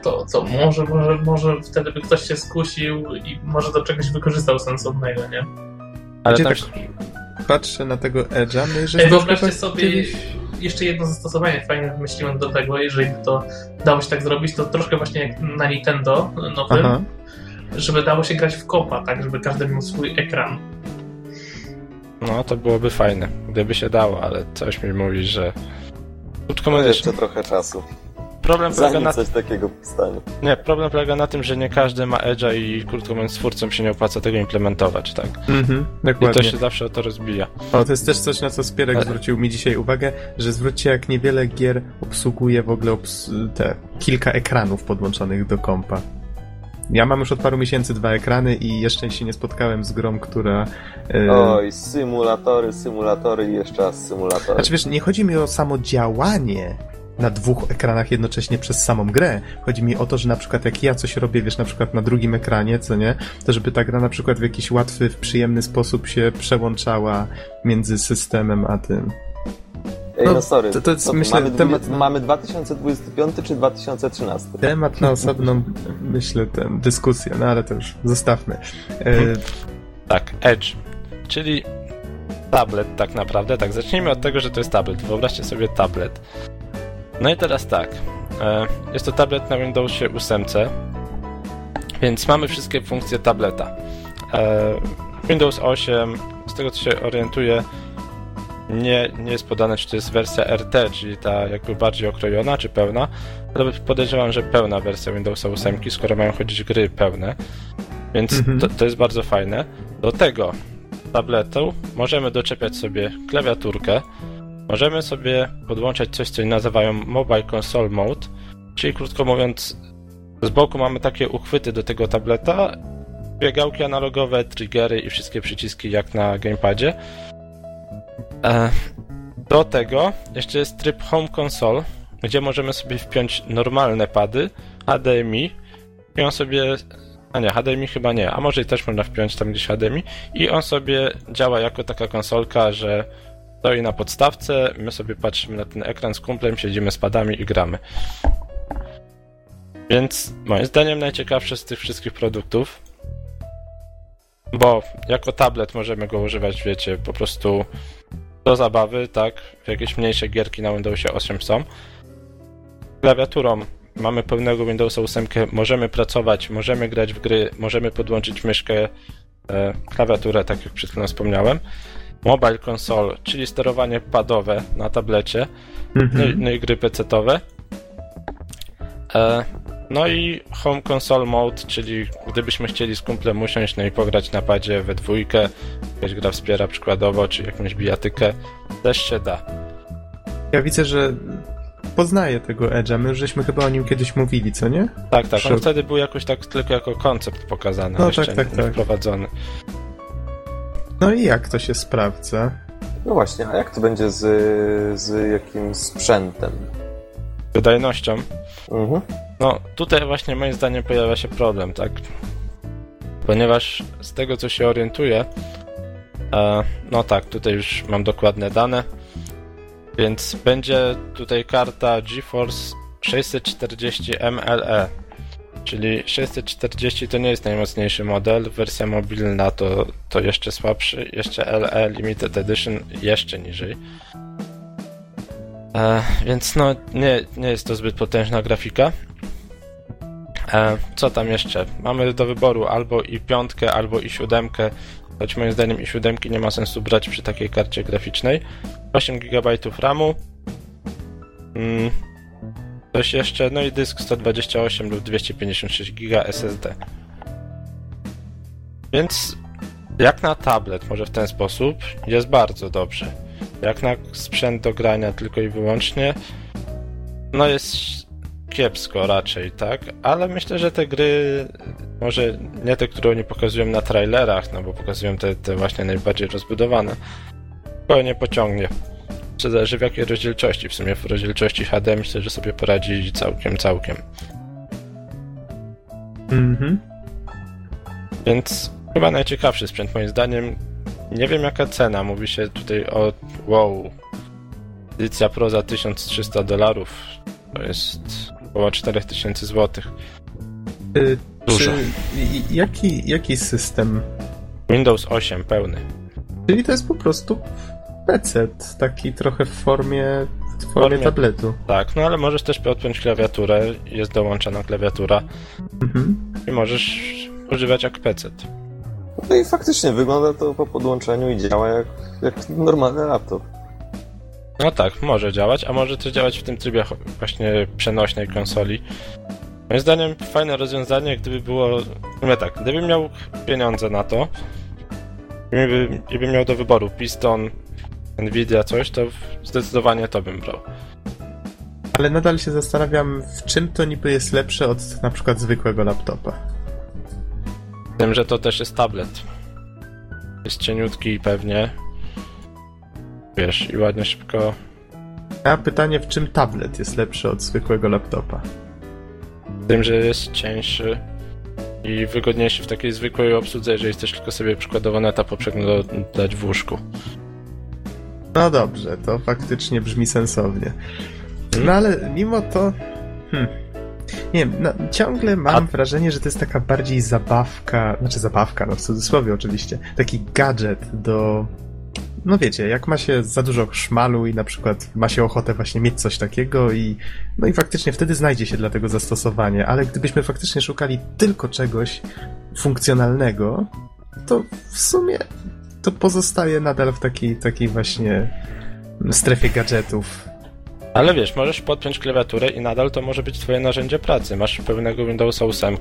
to, to może, może, może wtedy by ktoś się skusił i może do czegoś wykorzystał sensownego, nie? Ale tam... tak patrzę na tego Edge'a, no jeżeli... Wyobraźcie sobie gdzieś... jeszcze jedno zastosowanie fajne wymyśliłem do tego, jeżeli to dało się tak zrobić, to troszkę właśnie jak na Nintendo nowym, aha, żeby dało się grać w kopa, tak, żeby każdy miał swój ekran. No, to byłoby fajne, gdyby się dało, ale coś mi mówi, że... To jeszcze trochę czasu. Problem polega na... coś takiego powstanie. Nie, problem polega na tym, że nie każdy ma Edge'a i krótko mówiąc twórcom się nie opłaca tego implementować, tak? Mhm, dokładnie. I to się zawsze o to rozbija. O, to jest też coś, na co Spierek ale... zwrócił mi dzisiaj uwagę, że zwróćcie, jak niewiele gier obsługuje w ogóle obs... te kilka ekranów podłączonych do kompa. Ja mam już od paru miesięcy dwa ekrany i jeszcze się nie spotkałem z grą, która... Yy... Oj, symulatory, symulatory i jeszcze raz symulatory. Znaczy wiesz, nie chodzi mi o samo działanie na dwóch ekranach jednocześnie przez samą grę. Chodzi mi o to, że na przykład jak ja coś robię, wiesz, na przykład na drugim ekranie, co nie, to żeby ta gra na przykład w jakiś łatwy, przyjemny sposób się przełączała między systemem a tym. Ej, no, no sorry, to, to jest, to, myślę, mamy, temat... mamy dwa tysiące dwudziesty piąty czy dwa tysiące trzynasty? Temat na osobną, myślę, ten, dyskusję, no ale to już zostawmy. E... Tak, Edge, czyli tablet tak naprawdę, tak, zacznijmy od tego, że to jest tablet, wyobraźcie sobie tablet. No i teraz tak, jest to tablet na Windowsie osiem, więc mamy wszystkie funkcje tableta. Windows osiem, z tego co się orientuję, nie, nie jest podane, czy to jest wersja R T, czyli ta jakby bardziej okrojona, czy pełna, ale podejrzewam, że pełna wersja Windowsa osiem, skoro mają chodzić gry pełne, więc mhm. to, to jest bardzo fajne. Do tego tabletu możemy doczepiać sobie klawiaturkę. Możemy sobie podłączać coś, co nazywają Mobile Console Mode, czyli krótko mówiąc, z boku mamy takie uchwyty do tego tableta, biegałki analogowe, triggery i wszystkie przyciski jak na gamepadzie. Do tego jeszcze jest tryb Home Console, gdzie możemy sobie wpiąć normalne pady, H D M I, i on sobie... A nie, H D M I chyba nie, a może i też można wpiąć tam gdzieś H D M I i on sobie działa jako taka konsolka, że stoi na podstawce, my sobie patrzymy na ten ekran z kumplem, siedzimy z padami i gramy. Więc moim zdaniem najciekawszy z tych wszystkich produktów, bo jako tablet możemy go używać, wiecie, po prostu do zabawy, tak? Jakieś mniejsze gierki na Windowsie osiem są. Klawiaturą mamy pełnego Windowsa osiem, możemy pracować, możemy grać w gry, możemy podłączyć myszkę, klawiaturę, tak jak przed chwilą wspomniałem. Mobile Console, czyli sterowanie padowe na tablecie, mm-hmm. no, i, no i gry pecetowe. No i Home Console Mode, czyli gdybyśmy chcieli z kumplem usiąść, no i pograć na padzie we dwójkę, jakaś gra wspiera przykładowo, czy jakąś bijatykę, też się da. Ja widzę, że poznaję tego Edge'a, my żeśmy chyba o nim kiedyś mówili, co nie? Tak, tak, on wtedy był jakoś tak tylko jako koncept pokazany, no, jeszcze tak, tak, nie, nie tak. wprowadzony. No i jak to się sprawdza? No właśnie, a jak to będzie z, z jakim sprzętem? Wydajnością? Mhm. No tutaj właśnie moim zdaniem pojawia się problem, tak? Ponieważ z tego co się orientuję, e, no tak, tutaj już mam dokładne dane, więc będzie tutaj karta GeForce sześćset czterdzieści M L E, czyli sześćset czterdzieści to nie jest najmocniejszy model, wersja mobilna to, to jeszcze słabszy, jeszcze L E Limited Edition jeszcze niżej. E, więc no nie, nie jest to zbyt potężna grafika. E, co tam jeszcze? Mamy do wyboru albo i piątkę, albo i siódemkę, choć moim zdaniem i siódemki nie ma sensu brać przy takiej karcie graficznej. osiem giga bajtów RAMu. Mm, coś jeszcze, no i dysk sto dwadzieścia osiem lub dwieście pięćdziesiąt sześć giga S S D. Więc jak na tablet, może w ten sposób, jest bardzo dobrze. Jak na sprzęt do grania tylko i wyłącznie, no jest kiepsko raczej, tak? Ale myślę, że te gry, może nie te, które oni pokazują na trailerach, no bo pokazują te, te właśnie najbardziej rozbudowane, spokojnie pociągnie. Czy zależy w jakiej rozdzielczości, w sumie w rozdzielczości H D myślę, że sobie poradzi całkiem, całkiem. Mhm. Więc chyba najciekawszy sprzęt moim zdaniem. Nie wiem jaka cena, mówi się tutaj o wow, edycja Pro za tysiąc trzysta dolarów, to jest około cztery tysiące złotych. Yy, Dużo. Czy, jaki, jaki system? Windows osiem pełny. Czyli to jest po prostu P C, taki trochę w formie, w formie, formie tabletu. Tak, no ale możesz też podpiąć klawiaturę, jest dołączana klawiatura mhm. i możesz używać jak P C. No i faktycznie wygląda to po podłączeniu i działa jak, jak normalny laptop. No tak, może działać, a może też działać w tym trybie właśnie przenośnej konsoli. Moim zdaniem fajne rozwiązanie, gdyby było... No tak, gdybym miał pieniądze na to i by, i bym miał do wyboru Piston, Nvidia, coś, to zdecydowanie to bym brał. Ale nadal się zastanawiam, w czym to niby jest lepsze od na przykład zwykłego laptopa. Tym, że to też jest tablet. Jest cieniutki pewnie. Wiesz, i ładnie szybko... A pytanie, w czym tablet jest lepszy od zwykłego laptopa? Tym, że jest cieńszy i wygodniejszy w takiej zwykłej obsłudze, jeżeli chcesz tylko sobie przykładowo neta poprzeglądać w łóżku. No dobrze, to faktycznie brzmi sensownie. No ale mimo to... Hmm. Nie wiem, no, ciągle mam A... wrażenie, że to jest taka bardziej zabawka, znaczy zabawka, no w cudzysłowie oczywiście, taki gadżet do, no wiecie, jak ma się za dużo szmalu i na przykład ma się ochotę właśnie mieć coś takiego i no i faktycznie wtedy znajdzie się dla tego zastosowanie, ale gdybyśmy faktycznie szukali tylko czegoś funkcjonalnego, to w sumie to pozostaje nadal w takiej, takiej właśnie strefie gadżetów. Ale wiesz, możesz podpiąć klawiaturę i nadal to może być twoje narzędzie pracy. Masz pewnego Windowsa osiem,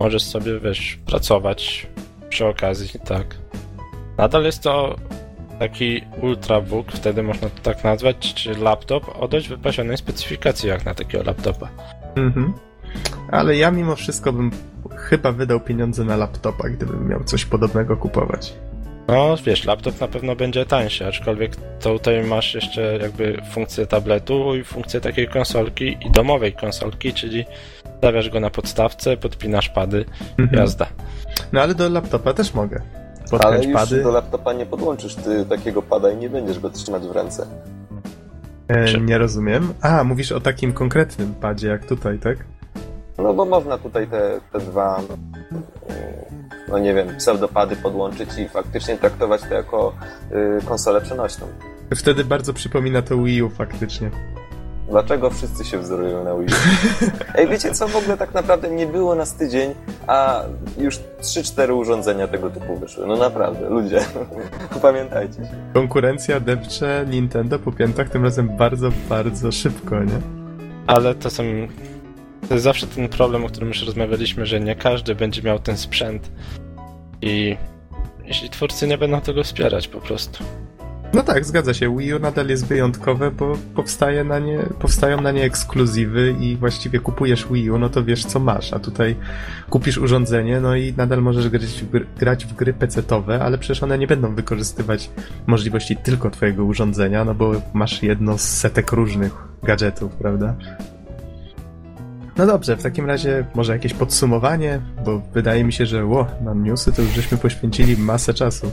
możesz sobie, wiesz, pracować przy okazji, tak. Nadal jest to taki ultrabook, wtedy można to tak nazwać, czy laptop o dość wypasionej specyfikacji jak na takiego laptopa. Mhm. Ale ja mimo wszystko bym chyba wydał pieniądze na laptopa, gdybym miał coś podobnego kupować. No wiesz, laptop na pewno będzie tańszy, aczkolwiek to tutaj masz jeszcze jakby funkcję tabletu i funkcję takiej konsolki i domowej konsolki, czyli stawiasz go na podstawce, podpinasz pady, mhm. jazda. No ale do laptopa też mogę podpiąć ale już pady. Do laptopa nie podłączysz ty takiego pada i nie będziesz go trzymać w ręce. E, nie rozumiem. A, mówisz o takim konkretnym padzie jak tutaj, tak? No bo można tutaj te, te dwa... no nie wiem, pseudopady podłączyć i faktycznie traktować to jako yy, konsolę przenośną. Wtedy bardzo przypomina to Wii U faktycznie. Dlaczego wszyscy się wzorują na Wii U? Ej, wiecie co? W ogóle tak naprawdę nie było nas tydzień, a już trzy cztery urządzenia tego typu wyszły. No naprawdę, ludzie, pamiętajcie się. Konkurencja depcze Nintendo po piętach, tym razem bardzo, bardzo szybko, nie? Ale to są... To jest zawsze ten problem, o którym już rozmawialiśmy, że nie każdy będzie miał ten sprzęt i jeśli twórcy nie będą tego wspierać po prostu. No tak, zgadza się. Wii U nadal jest wyjątkowe, bo powstaje na nie, powstają na nie ekskluzywy i właściwie kupujesz Wii U, no to wiesz co masz, a tutaj kupisz urządzenie, no i nadal możesz grać w gry, grać w gry pecetowe, ale przecież one nie będą wykorzystywać możliwości tylko twojego urządzenia, no bo masz jedno z setek różnych gadżetów, prawda? No dobrze, w takim razie może jakieś podsumowanie, bo wydaje mi się, że ło, na newsy to już żeśmy poświęcili masę czasu.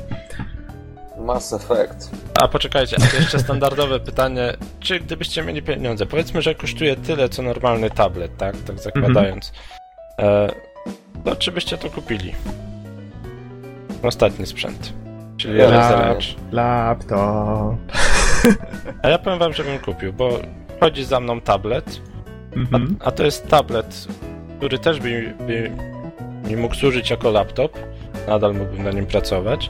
Mass Effect. A poczekajcie, a to jeszcze standardowe pytanie, czy gdybyście mieli pieniądze, powiedzmy, że kosztuje tyle, co normalny tablet, tak, tak zakładając, mm-hmm. e, to czy byście to kupili? Ostatni sprzęt, czyli Razer Edge. Laptop. A ja powiem wam, żebym kupił, bo chodzi za mną tablet, mm-hmm. a, a to jest tablet, który też by, by mi mógł służyć jako laptop, nadal mógłbym na nim pracować,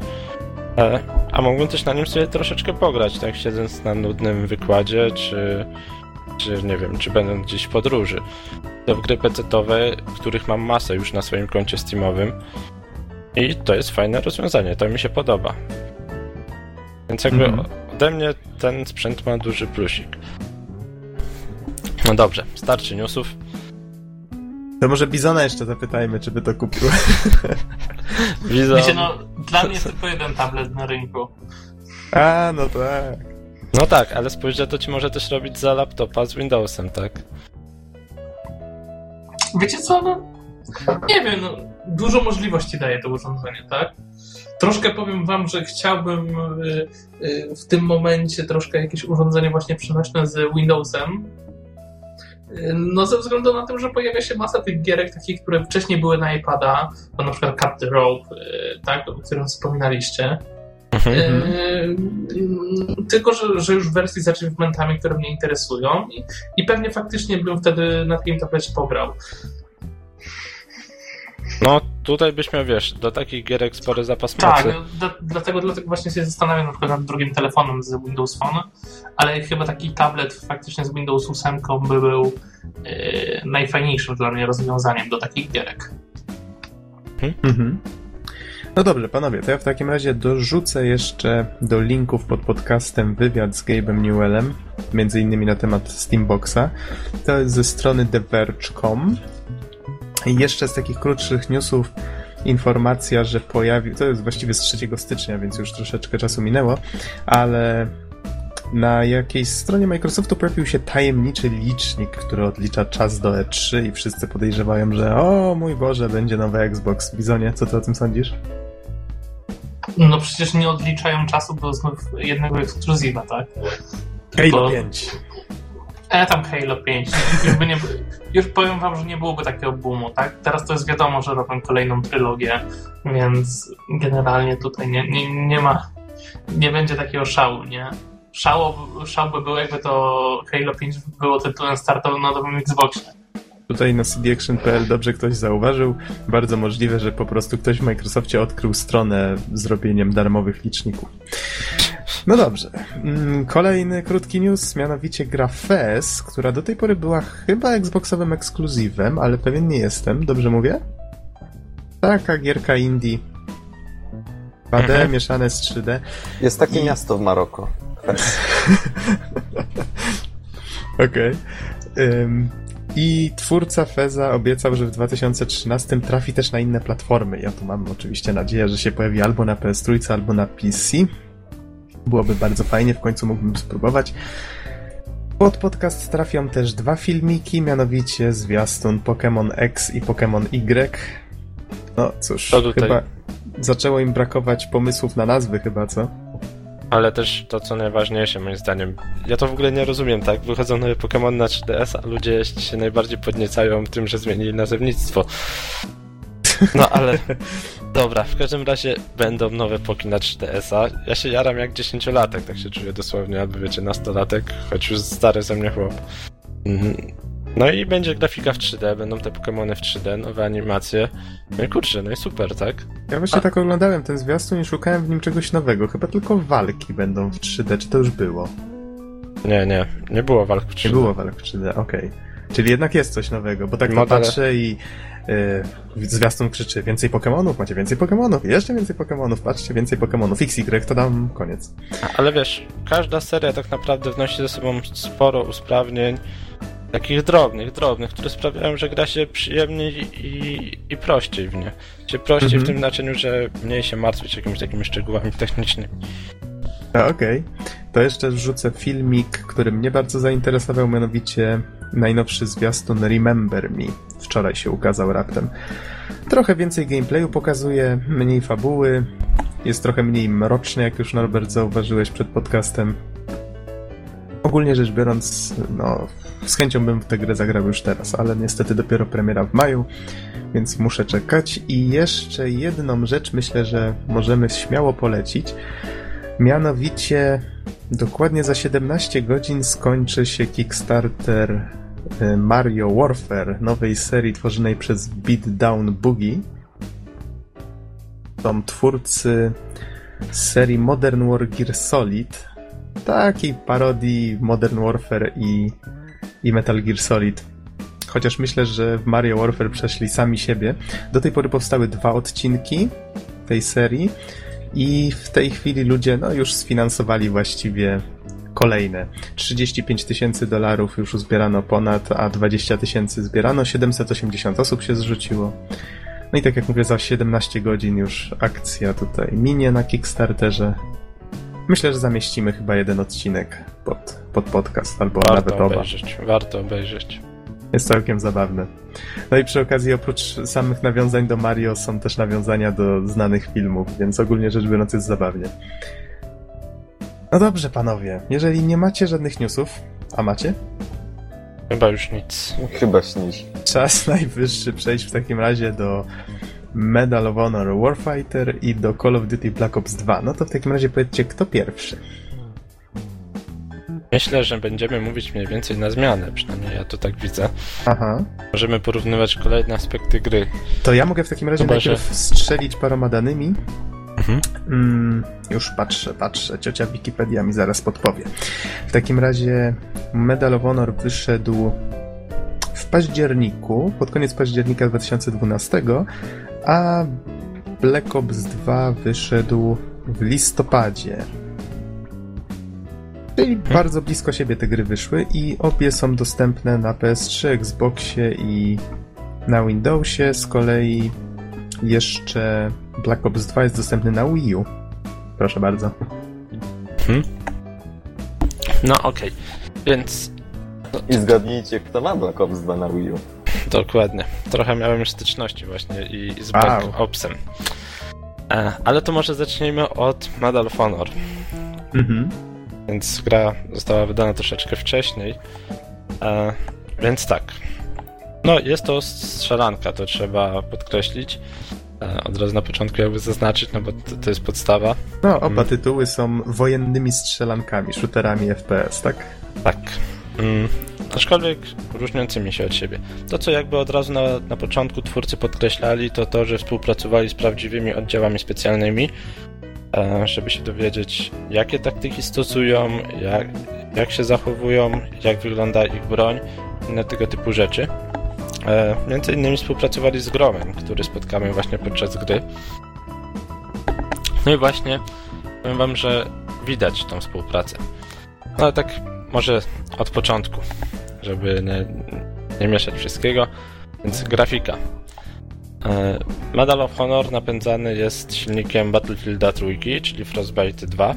a mogłem też na nim sobie troszeczkę pograć, tak, siedząc na nudnym wykładzie, czy, czy nie wiem, czy będąc gdzieś w podróży. To w gry pecetowe, których mam masę już na swoim koncie Steamowym i to jest fajne rozwiązanie, to mi się podoba. Więc jakby mhm. ode mnie ten sprzęt ma duży plusik. No dobrze, starczy newsów. To może Bizona jeszcze zapytajmy, czy by to kupił. Bizon. Wiecie, no, dla mnie jest tylko jeden tablet na rynku. A, no tak. No tak, ale spójrz, że to ci może też robić za laptopa z Windowsem, tak? Wiecie co, no, nie wiem, no, dużo możliwości daje to urządzenie, tak? Troszkę powiem wam, że chciałbym y, y, w tym momencie troszkę jakieś urządzenie właśnie przenośne z Windowsem. No ze względu na to, że pojawia się masa tych gierek takich, które wcześniej były na iPada, na przykład Cut the Rope, tak, o którym wspominaliście. Mm-hmm. E, tylko, że, że już w wersji z achievementami, które mnie interesują i, i pewnie faktycznie bym wtedy na takim tablecie pograł. No tutaj byśmy, wiesz, do takich gierek spory zapas mocy. Tak, d- dlatego, dlatego właśnie się zastanawiam na przykład nad drugim telefonem z Windows Phone, ale chyba taki tablet faktycznie z Windows osiem by był yy, najfajniejszym dla mnie rozwiązaniem do takich gierek. Mhm. No dobrze, panowie, to ja w takim razie dorzucę jeszcze do linków pod podcastem wywiad z Gabe'em Newellem, między innymi na temat Steam Boxa. To jest ze strony the verge dot com. I jeszcze z takich krótszych newsów informacja, że pojawił, to jest właściwie z trzeciego stycznia, więc już troszeczkę czasu minęło, ale na jakiejś stronie Microsoftu pojawił się tajemniczy licznik, który odlicza czas do E trzy i wszyscy podejrzewają, że o mój Boże, będzie nowy Xbox. Bizonie, co ty o tym sądzisz? No przecież nie odliczają czasu do znów jednego ekskluzywa, tak? Halo pięć. E, tam Halo pięć. Już, by nie, już powiem wam, że nie byłoby takiego boomu, tak? Teraz to jest wiadomo, że robią kolejną trylogię, więc generalnie tutaj nie, nie, nie ma, nie będzie takiego szału, nie? Szał, szał by był, jakby to Halo pięć było tytułem startowym na nowym Xboxie. Tutaj na cdaction kropka p l dobrze ktoś zauważył. Bardzo możliwe, że po prostu ktoś w Microsoftie odkrył stronę z robieniem darmowych liczników. No dobrze. Kolejny krótki news, mianowicie gra Fez, która do tej pory była chyba Xboxowym ekskluzywem, ale pewien nie jestem. Dobrze mówię? Taka gierka indie. dwa D mhm. mieszane z trzy D. Jest takie I... miasto w Maroku. Fez. Okej. Okay. Um... I twórca Feza obiecał, że w dwa tysiące trzynastym trafi też na inne platformy. Ja tu mam oczywiście nadzieję, że się pojawi albo na P S trzy, albo na P C. Byłoby bardzo fajnie, w końcu mógłbym spróbować. Pod podcast trafią też dwa filmiki, mianowicie zwiastun Pokémon X i Pokémon Y. No cóż, chyba zaczęło im brakować pomysłów na nazwy chyba, co? Ale też to, co najważniejsze moim zdaniem, ja to w ogóle nie rozumiem, tak? Wychodzą nowe Pokémon na trzy D S, a ludzie się najbardziej podniecają tym, że zmienili nazewnictwo. No ale... Dobra, w każdym razie będą nowe Poki na trzy D S a. Ja się jaram jak dziesięciolatek, tak się czuję dosłownie, albo wiecie, nastolatek, choć już stary ze mnie chłop. No i będzie grafika w trzy D, będą te Pokémony w trzy D, nowe animacje. No i kurczę, no i super, tak? Ja właśnie A... tak oglądałem ten zwiastun i szukałem w nim czegoś nowego. Chyba tylko walki będą w trzy D, czy to już było? Nie, nie, nie było walk w trzy D. Nie było walk w trzy D, okej. Okay. Czyli jednak jest coś nowego, bo tak no, patrzę i yy, zwiastun krzyczy więcej Pokemonów, macie więcej Pokemonów, jeszcze więcej Pokemonów, patrzcie, więcej Pokemonów, X Y, to dam koniec. Ale wiesz, każda seria tak naprawdę wnosi ze sobą sporo usprawnień, takich drobnych, drobnych, które sprawiają, że gra się przyjemniej i, i prościej w nie. Się prościej mm-hmm. w tym znaczeniu, że mniej się martwić jakimiś takimi szczegółami technicznymi. Okej. Okay. To jeszcze wrzucę filmik, który mnie bardzo zainteresował, mianowicie najnowszy zwiastun Remember Me. Wczoraj się ukazał raptem. Trochę więcej gameplayu pokazuje, mniej fabuły, jest trochę mniej mroczny, jak już Norbert zauważyłeś przed podcastem. Ogólnie rzecz biorąc, no, z chęcią bym w tę grę zagrał już teraz, ale niestety dopiero premiera w maju, więc muszę czekać. I jeszcze jedną rzecz myślę, że możemy śmiało polecić. Mianowicie dokładnie za siedemnaście godzin skończy się Kickstarter Mario Warfare, nowej serii tworzonej przez Beatdown Boogie. Są twórcy serii Modern Warfare Solid, takiej parodii Modern Warfare i, i Metal Gear Solid. Chociaż myślę, że w Mario Warfare przeszli sami siebie. Do tej pory powstały dwa odcinki tej serii i w tej chwili ludzie no, już sfinansowali właściwie kolejne. trzydzieści pięć tysięcy dolarów już uzbierano ponad, a dwadzieścia tysięcy zbierano, siedemset osiemdziesiąt osób się zrzuciło. No i tak jak mówię, za siedemnaście godzin już akcja tutaj minie na Kickstarterze. Myślę, że zamieścimy chyba jeden odcinek pod, pod podcast albo warto nawet oba. Obejrzeć, warto obejrzeć. Jest całkiem zabawne. No i przy okazji oprócz samych nawiązań do Mario są też nawiązania do znanych filmów, więc ogólnie rzecz biorąc jest zabawnie. No dobrze panowie, jeżeli nie macie żadnych newsów, a macie? Chyba już nic. Chyba śnić. Czas najwyższy przejść w takim razie do Medal of Honor Warfighter i do Call of Duty Black Ops dwa. No to w takim razie powiedzcie, kto pierwszy? Myślę, że będziemy mówić mniej więcej na zmianę, przynajmniej ja to tak widzę. Aha. Możemy porównywać kolejne aspekty gry. To ja mogę w takim razie Chyba, najpierw że... strzelić paroma danymi. Mhm. Mm, już patrzę, patrzę, ciocia Wikipedia mi zaraz podpowie. W takim razie Medal of Honor wyszedł w październiku, pod koniec października dwa tysiące dwunastego, a Black Ops dwa wyszedł w listopadzie. Czyli bardzo blisko siebie te gry wyszły i obie są dostępne na P S trzy, Xboxie i na Windowsie. Z kolei jeszcze Black Ops dwa jest dostępny na Wii U. Proszę bardzo. Hmm. No okej. Okay. Więc... I zgadnijcie, kto ma Black Ops dwa na Wii U. Dokładnie. Trochę miałem już styczności właśnie i, i z Black wow. Opsem. E, ale to może zacznijmy od Medal of Honor. Mhm. Więc gra została wydana troszeczkę wcześniej. E, więc tak. No, jest to strzelanka, to trzeba podkreślić. E, od razu na początku jakby zaznaczyć, no bo to, to jest podstawa. No, oba mm. tytuły są wojennymi strzelankami, shooterami F P S, tak? Tak. Mm. Aczkolwiek różniącymi się od siebie. To, co jakby od razu na, na początku twórcy podkreślali, to to, że współpracowali z prawdziwymi oddziałami specjalnymi, żeby się dowiedzieć, jakie taktyki stosują, jak, jak się zachowują, jak wygląda ich broń, inne tego typu rzeczy. Między innymi współpracowali z Gromem, który spotkamy właśnie podczas gry. No i właśnie powiem wam, że widać tą współpracę. No ale tak może od początku, żeby nie, nie mieszać wszystkiego, więc grafika. Medal of Honor napędzany jest silnikiem Battlefielda trójki, czyli Frostbite dwa.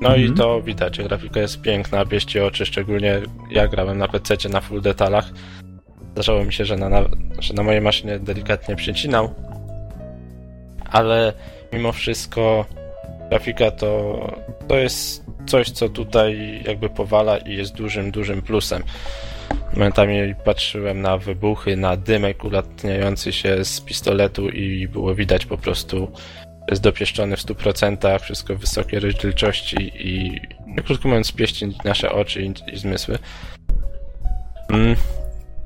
No mm-hmm. i to widać, grafika jest piękna, bieści oczy, szczególnie ja grałem na pececie na full detalach. Zdarzało mi się, że na, na, że na mojej maszynie delikatnie przecinał, ale mimo wszystko grafika to, to jest coś, co tutaj jakby powala i jest dużym, dużym plusem. Momentami patrzyłem na wybuchy, na dymek ulatniający się z pistoletu i było widać po prostu, jest dopieszczony w stu procentach, wszystko w wysokiej rozdzielczości i krótko mówiąc pieści nasze oczy i, i zmysły. Mm.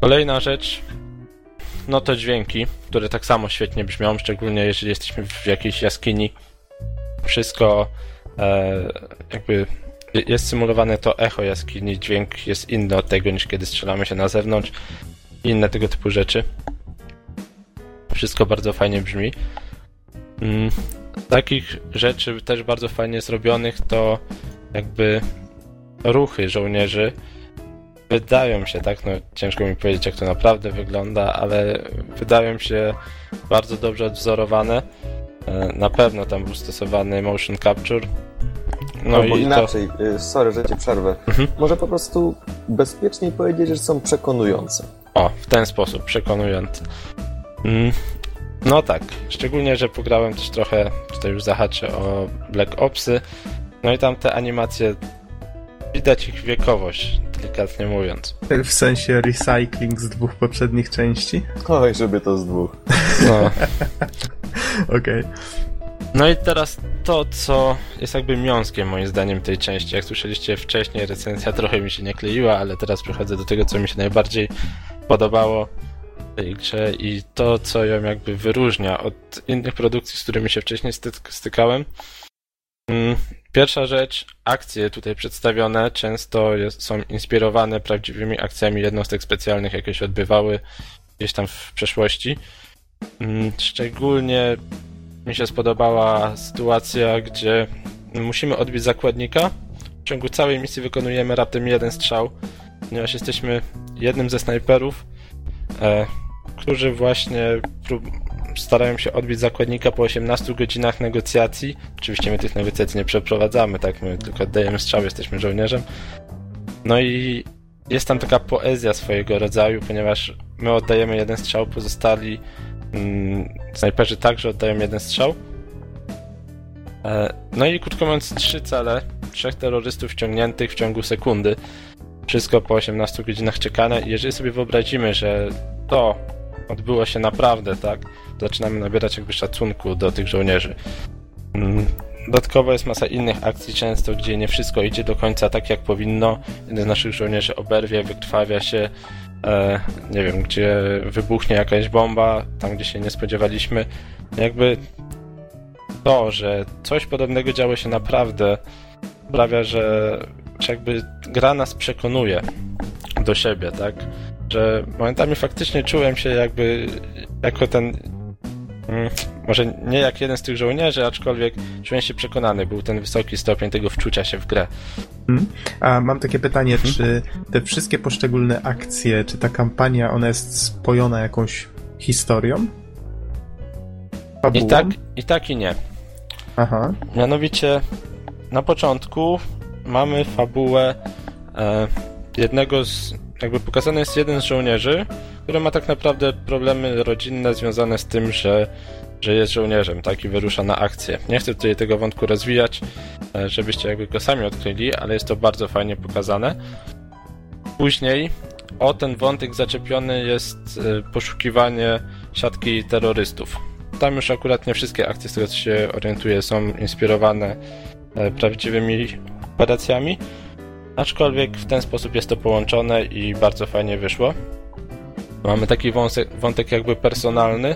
Kolejna rzecz, no to dźwięki, które tak samo świetnie brzmią, szczególnie jeżeli jesteśmy w jakiejś jaskini. Wszystko e, jakby jest symulowane to echo jaskini, dźwięk jest inny od tego niż kiedy strzelamy się na zewnątrz i inne tego typu rzeczy. Wszystko bardzo fajnie brzmi. Z takich rzeczy też bardzo fajnie zrobionych to jakby ruchy żołnierzy. Wydają się, tak, no ciężko mi powiedzieć, jak to naprawdę wygląda, ale wydają się bardzo dobrze odwzorowane. Na pewno tam był stosowany motion capture. No, no bo i inaczej, to... sorry, że cię przerwę. Mhm. Może po prostu bezpieczniej powiedzieć, że są przekonujące. O, w ten sposób, przekonujące. No tak, szczególnie, że pograłem też trochę, tutaj już zahaczę o Black Opsy, no i tam te animacje, widać ich wiekowość, delikatnie mówiąc. W sensie recycling z dwóch poprzednich części? Oj, żeby to z dwóch. No. Okej. Okay. No i teraz to, co jest jakby miąskiem moim zdaniem tej części. Jak słyszeliście wcześniej, recenzja trochę mi się nie kleiła, ale teraz przechodzę do tego, co mi się najbardziej podobało w tej grze i to, co ją jakby wyróżnia od innych produkcji, z którymi się wcześniej stykałem. Pierwsza rzecz, akcje tutaj przedstawione często jest, są inspirowane prawdziwymi akcjami jednostek specjalnych, jakie się odbywały gdzieś tam w przeszłości. Szczególnie mi się spodobała sytuacja, gdzie musimy odbić zakładnika. W ciągu całej misji wykonujemy raptem jeden strzał, ponieważ jesteśmy jednym ze snajperów, e, którzy właśnie prób- starają się odbić zakładnika po osiemnastu godzinach negocjacji. Oczywiście my tych negocjacji nie przeprowadzamy, tak? My tylko dajemy strzał, jesteśmy żołnierzem. No i jest tam taka poezja swojego rodzaju, ponieważ my oddajemy jeden strzał, pozostali snajperzy także oddają jeden strzał. No i krótko mówiąc, trzy cele, trzech terrorystów ściągniętych w ciągu sekundy. Wszystko po osiemnastu godzinach czekania. I jeżeli sobie wyobrazimy, że to odbyło się naprawdę, tak, zaczynamy nabierać jakby szacunku do tych żołnierzy. Dodatkowo jest masa innych akcji często, gdzie nie wszystko idzie do końca tak, jak powinno. Jeden z naszych żołnierzy oberwie, wykrwawia się, e, nie wiem, gdzie wybuchnie jakaś bomba, tam gdzie się nie spodziewaliśmy. Jakby to, że coś podobnego działo się naprawdę, sprawia, że jakby gra nas przekonuje do siebie, tak? Że momentami faktycznie czułem się jakby jako ten, może nie jak jeden z tych żołnierzy, aczkolwiek czułem się przekonany, był ten wysoki stopień tego wczucia się w grę. A mam takie pytanie, hmm? czy te wszystkie poszczególne akcje, czy ta kampania, ona jest spojona jakąś historią? Fabułą? I tak, i tak, i nie. Aha. Mianowicie na początku mamy fabułę e, jednego z Jakby pokazany jest jeden z żołnierzy, który ma tak naprawdę problemy rodzinne związane z tym, że, że jest żołnierzem, tak, i wyrusza na akcję. Nie chcę tutaj tego wątku rozwijać, żebyście jakby go sami odkryli, ale jest to bardzo fajnie pokazane. Później o ten wątek zaczepiony jest poszukiwanie siatki terrorystów. Tam już akurat nie wszystkie akcje, z tego co się orientuję, są inspirowane prawdziwymi operacjami. Aczkolwiek w ten sposób jest to połączone i bardzo fajnie wyszło. Mamy taki wąsek, wątek jakby personalny,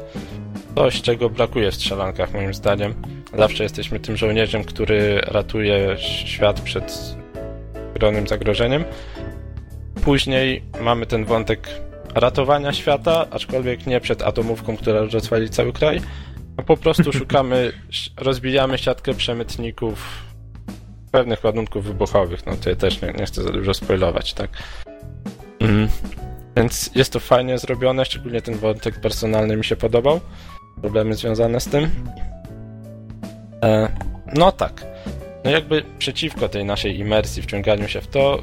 coś czego brakuje w strzelankach moim zdaniem. Zawsze jesteśmy tym żołnierzem, który ratuje świat przed ogromnym zagrożeniem. Później mamy ten wątek ratowania świata, aczkolwiek nie przed atomówką, która rozwali cały kraj, a po prostu szukamy, rozbijamy siatkę przemytników pewnych ładunków wybuchowych, no tutaj też nie, nie chcę za dużo spoilować, tak? Mm. Więc jest to fajnie zrobione, szczególnie ten wątek personalny mi się podobał. Problemy związane z tym. E, no tak. No jakby przeciwko tej naszej imersji, wciąganiu się w to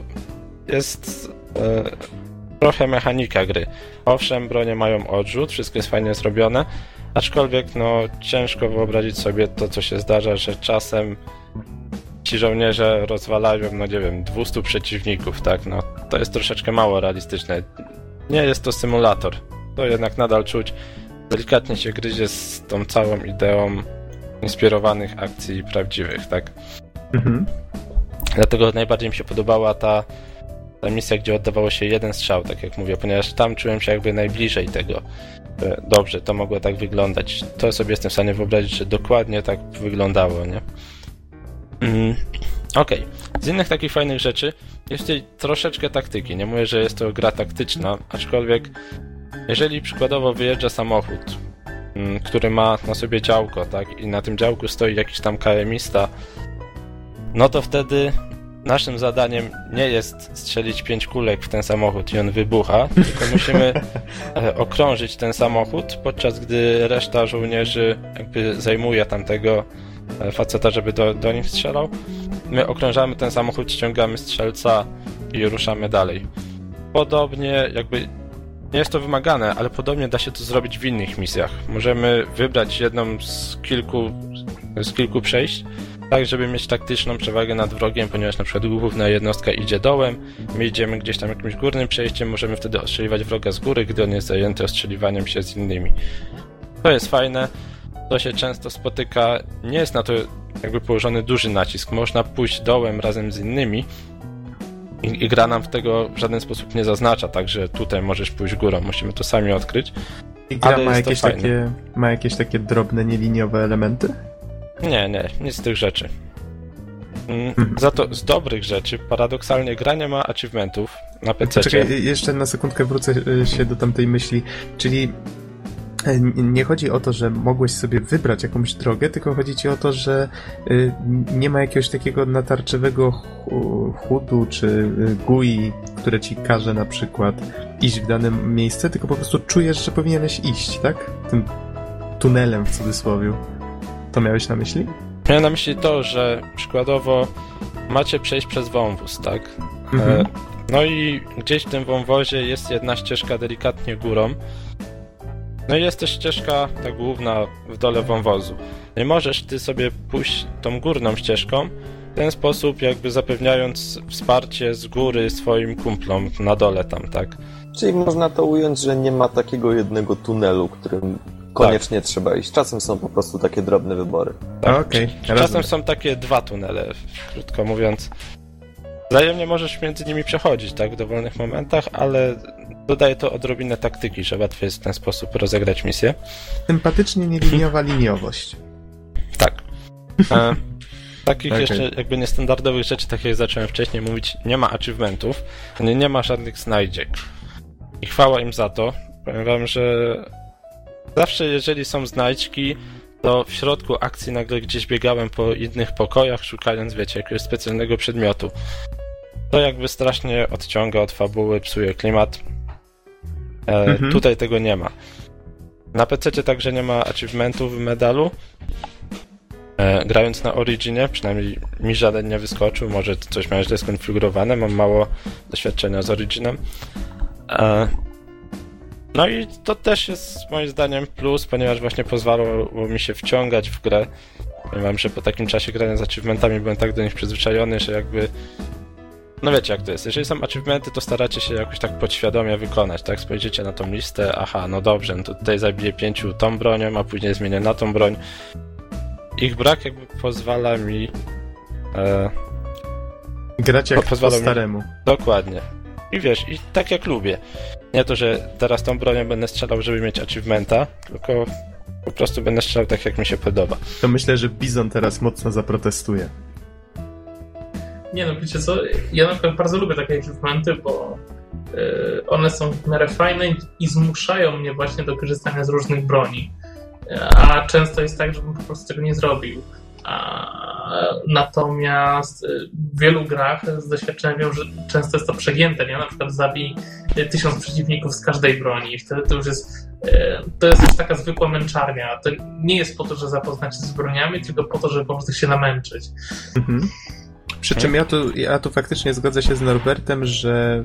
jest e, trochę mechanika gry. Owszem, bronie mają odrzut, wszystko jest fajnie zrobione, aczkolwiek no ciężko wyobrazić sobie to, co się zdarza, że czasem ci żołnierze rozwalają, no nie wiem, dwieście przeciwników, tak? No to jest troszeczkę mało realistyczne. Nie jest to symulator. To jednak nadal czuć, delikatnie się gryzie z tą całą ideą inspirowanych akcji prawdziwych, tak? Mhm. Dlatego najbardziej mi się podobała ta, ta misja, gdzie oddawało się jeden strzał, tak jak mówię, ponieważ tam czułem się jakby najbliżej tego. Dobrze, to mogło tak wyglądać. To sobie jestem w stanie wyobrazić, że dokładnie tak wyglądało, nie? Okej, okay. Z innych takich fajnych rzeczy jest tutaj troszeczkę taktyki. Nie mówię, że jest to gra taktyczna, aczkolwiek jeżeli przykładowo wyjeżdża samochód, który ma na sobie działko, tak, i na tym działku stoi jakiś tam ka emista, no to wtedy naszym zadaniem nie jest strzelić pięć kulek w ten samochód i on wybucha, tylko musimy okrążyć ten samochód, podczas gdy reszta żołnierzy jakby zajmuje tamtego faceta, żeby do, do nich strzelał. My okrążamy ten samochód, ściągamy strzelca i ruszamy dalej. Podobnie jakby nie jest to wymagane, ale podobnie da się to zrobić w innych misjach. Możemy wybrać jedną z kilku, z kilku przejść, tak żeby mieć taktyczną przewagę nad wrogiem, ponieważ na przykład główna jednostka idzie dołem, my idziemy gdzieś tam jakimś górnym przejściem, możemy wtedy ostrzeliwać wroga z góry, gdy on jest zajęty ostrzeliwaniem się z innymi. To jest fajne, to się często spotyka, nie jest na to jakby położony duży nacisk, można pójść dołem razem z innymi i, i gra nam w tego w żaden sposób nie zaznacza, także tutaj możesz pójść górą, musimy to sami odkryć. I gra ale ma, jakieś takie, ma jakieś takie drobne, nieliniowe elementy? Nie, nie, nic z tych rzeczy. Za to z dobrych rzeczy paradoksalnie gra nie ma achievementów na P C. Czekaj, jeszcze na sekundkę wrócę się do tamtej myśli, czyli nie chodzi o to, że mogłeś sobie wybrać jakąś drogę, tylko chodzi ci o to, że nie ma jakiegoś takiego natarczywego hudu czy G U I, które ci każe na przykład iść w dane miejsce, tylko po prostu czujesz, że powinieneś iść, tak? Tym tunelem w cudzysłowie. To miałeś na myśli? Miałem na myśli to, że przykładowo macie przejść przez wąwóz, tak? Mhm. E, no i gdzieś w tym wąwozie jest jedna ścieżka delikatnie górą. No i jest też ścieżka ta główna w dole wąwozu. Nie możesz ty sobie pójść tą górną ścieżką, w ten sposób jakby zapewniając wsparcie z góry swoim kumplom na dole tam, tak? Czyli można to ująć, że nie ma takiego jednego tunelu, którym koniecznie tak trzeba iść. Czasem są po prostu takie drobne wybory. Tak. Okay, czasem rozumiem. Są takie dwa tunele, krótko mówiąc. Wzajemnie możesz między nimi przechodzić, tak, w dowolnych momentach, ale dodaje to odrobinę taktyki, że łatwiej jest w ten sposób rozegrać misję. Sympatycznie nieliniowa liniowość. Tak. E, takich okay. jeszcze jakby niestandardowych rzeczy, tak jak zacząłem wcześniej mówić, nie ma achievementów, nie, nie ma żadnych znajdziek. I chwała im za to. Powiem wam, że zawsze jeżeli są znajdźki, to w środku akcji nagle gdzieś biegałem po innych pokojach, szukając, wiecie, jakiegoś specjalnego przedmiotu. To jakby strasznie odciąga od fabuły, psuje klimat. E, mhm. Tutaj tego nie ma. Na P C także nie ma achievementów w medalu. E, grając na Originie, przynajmniej mi żaden nie wyskoczył, może coś miałem źle skonfigurowane, mam mało doświadczenia z Originem. E, No i to też jest moim zdaniem plus, ponieważ właśnie pozwalało mi się wciągać w grę. Powiem wam, że po takim czasie grania z achievementami byłem tak do nich przyzwyczajony, że jakby... No wiecie jak to jest, jeżeli są achievementy, to staracie się jakoś tak podświadomie wykonać, tak? Spojrzycie na tą listę, aha, no dobrze, no to tutaj zabiję pięciu tą bronią, a później zmienię na tą broń. Ich brak jakby pozwala mi... E... Grać jak po staremu. Mi... Dokładnie. I wiesz, i tak jak lubię. Nie to, że teraz tą bronią będę strzelał, żeby mieć achievementa, tylko po prostu będę strzelał tak, jak mi się podoba. To myślę, że Bizon teraz mocno zaprotestuje. Nie no, wiecie co, ja na przykład bardzo lubię takie achievementy, bo yy, one są w miarę fajne i zmuszają mnie właśnie do korzystania z różnych broni. A często jest tak, żebym po prostu tego nie zrobił. A, natomiast w wielu grach z doświadczenia wiem, że często jest to przegięte, nie? Na przykład zabij tysiąc przeciwników z każdej broni i wtedy to już jest, to jest już taka zwykła męczarnia. To nie jest po to, że zapoznać się z broniami, tylko po to, żeby po prostu się namęczyć. Mhm. Przy czym ja tu, ja tu faktycznie zgodzę się z Norbertem, że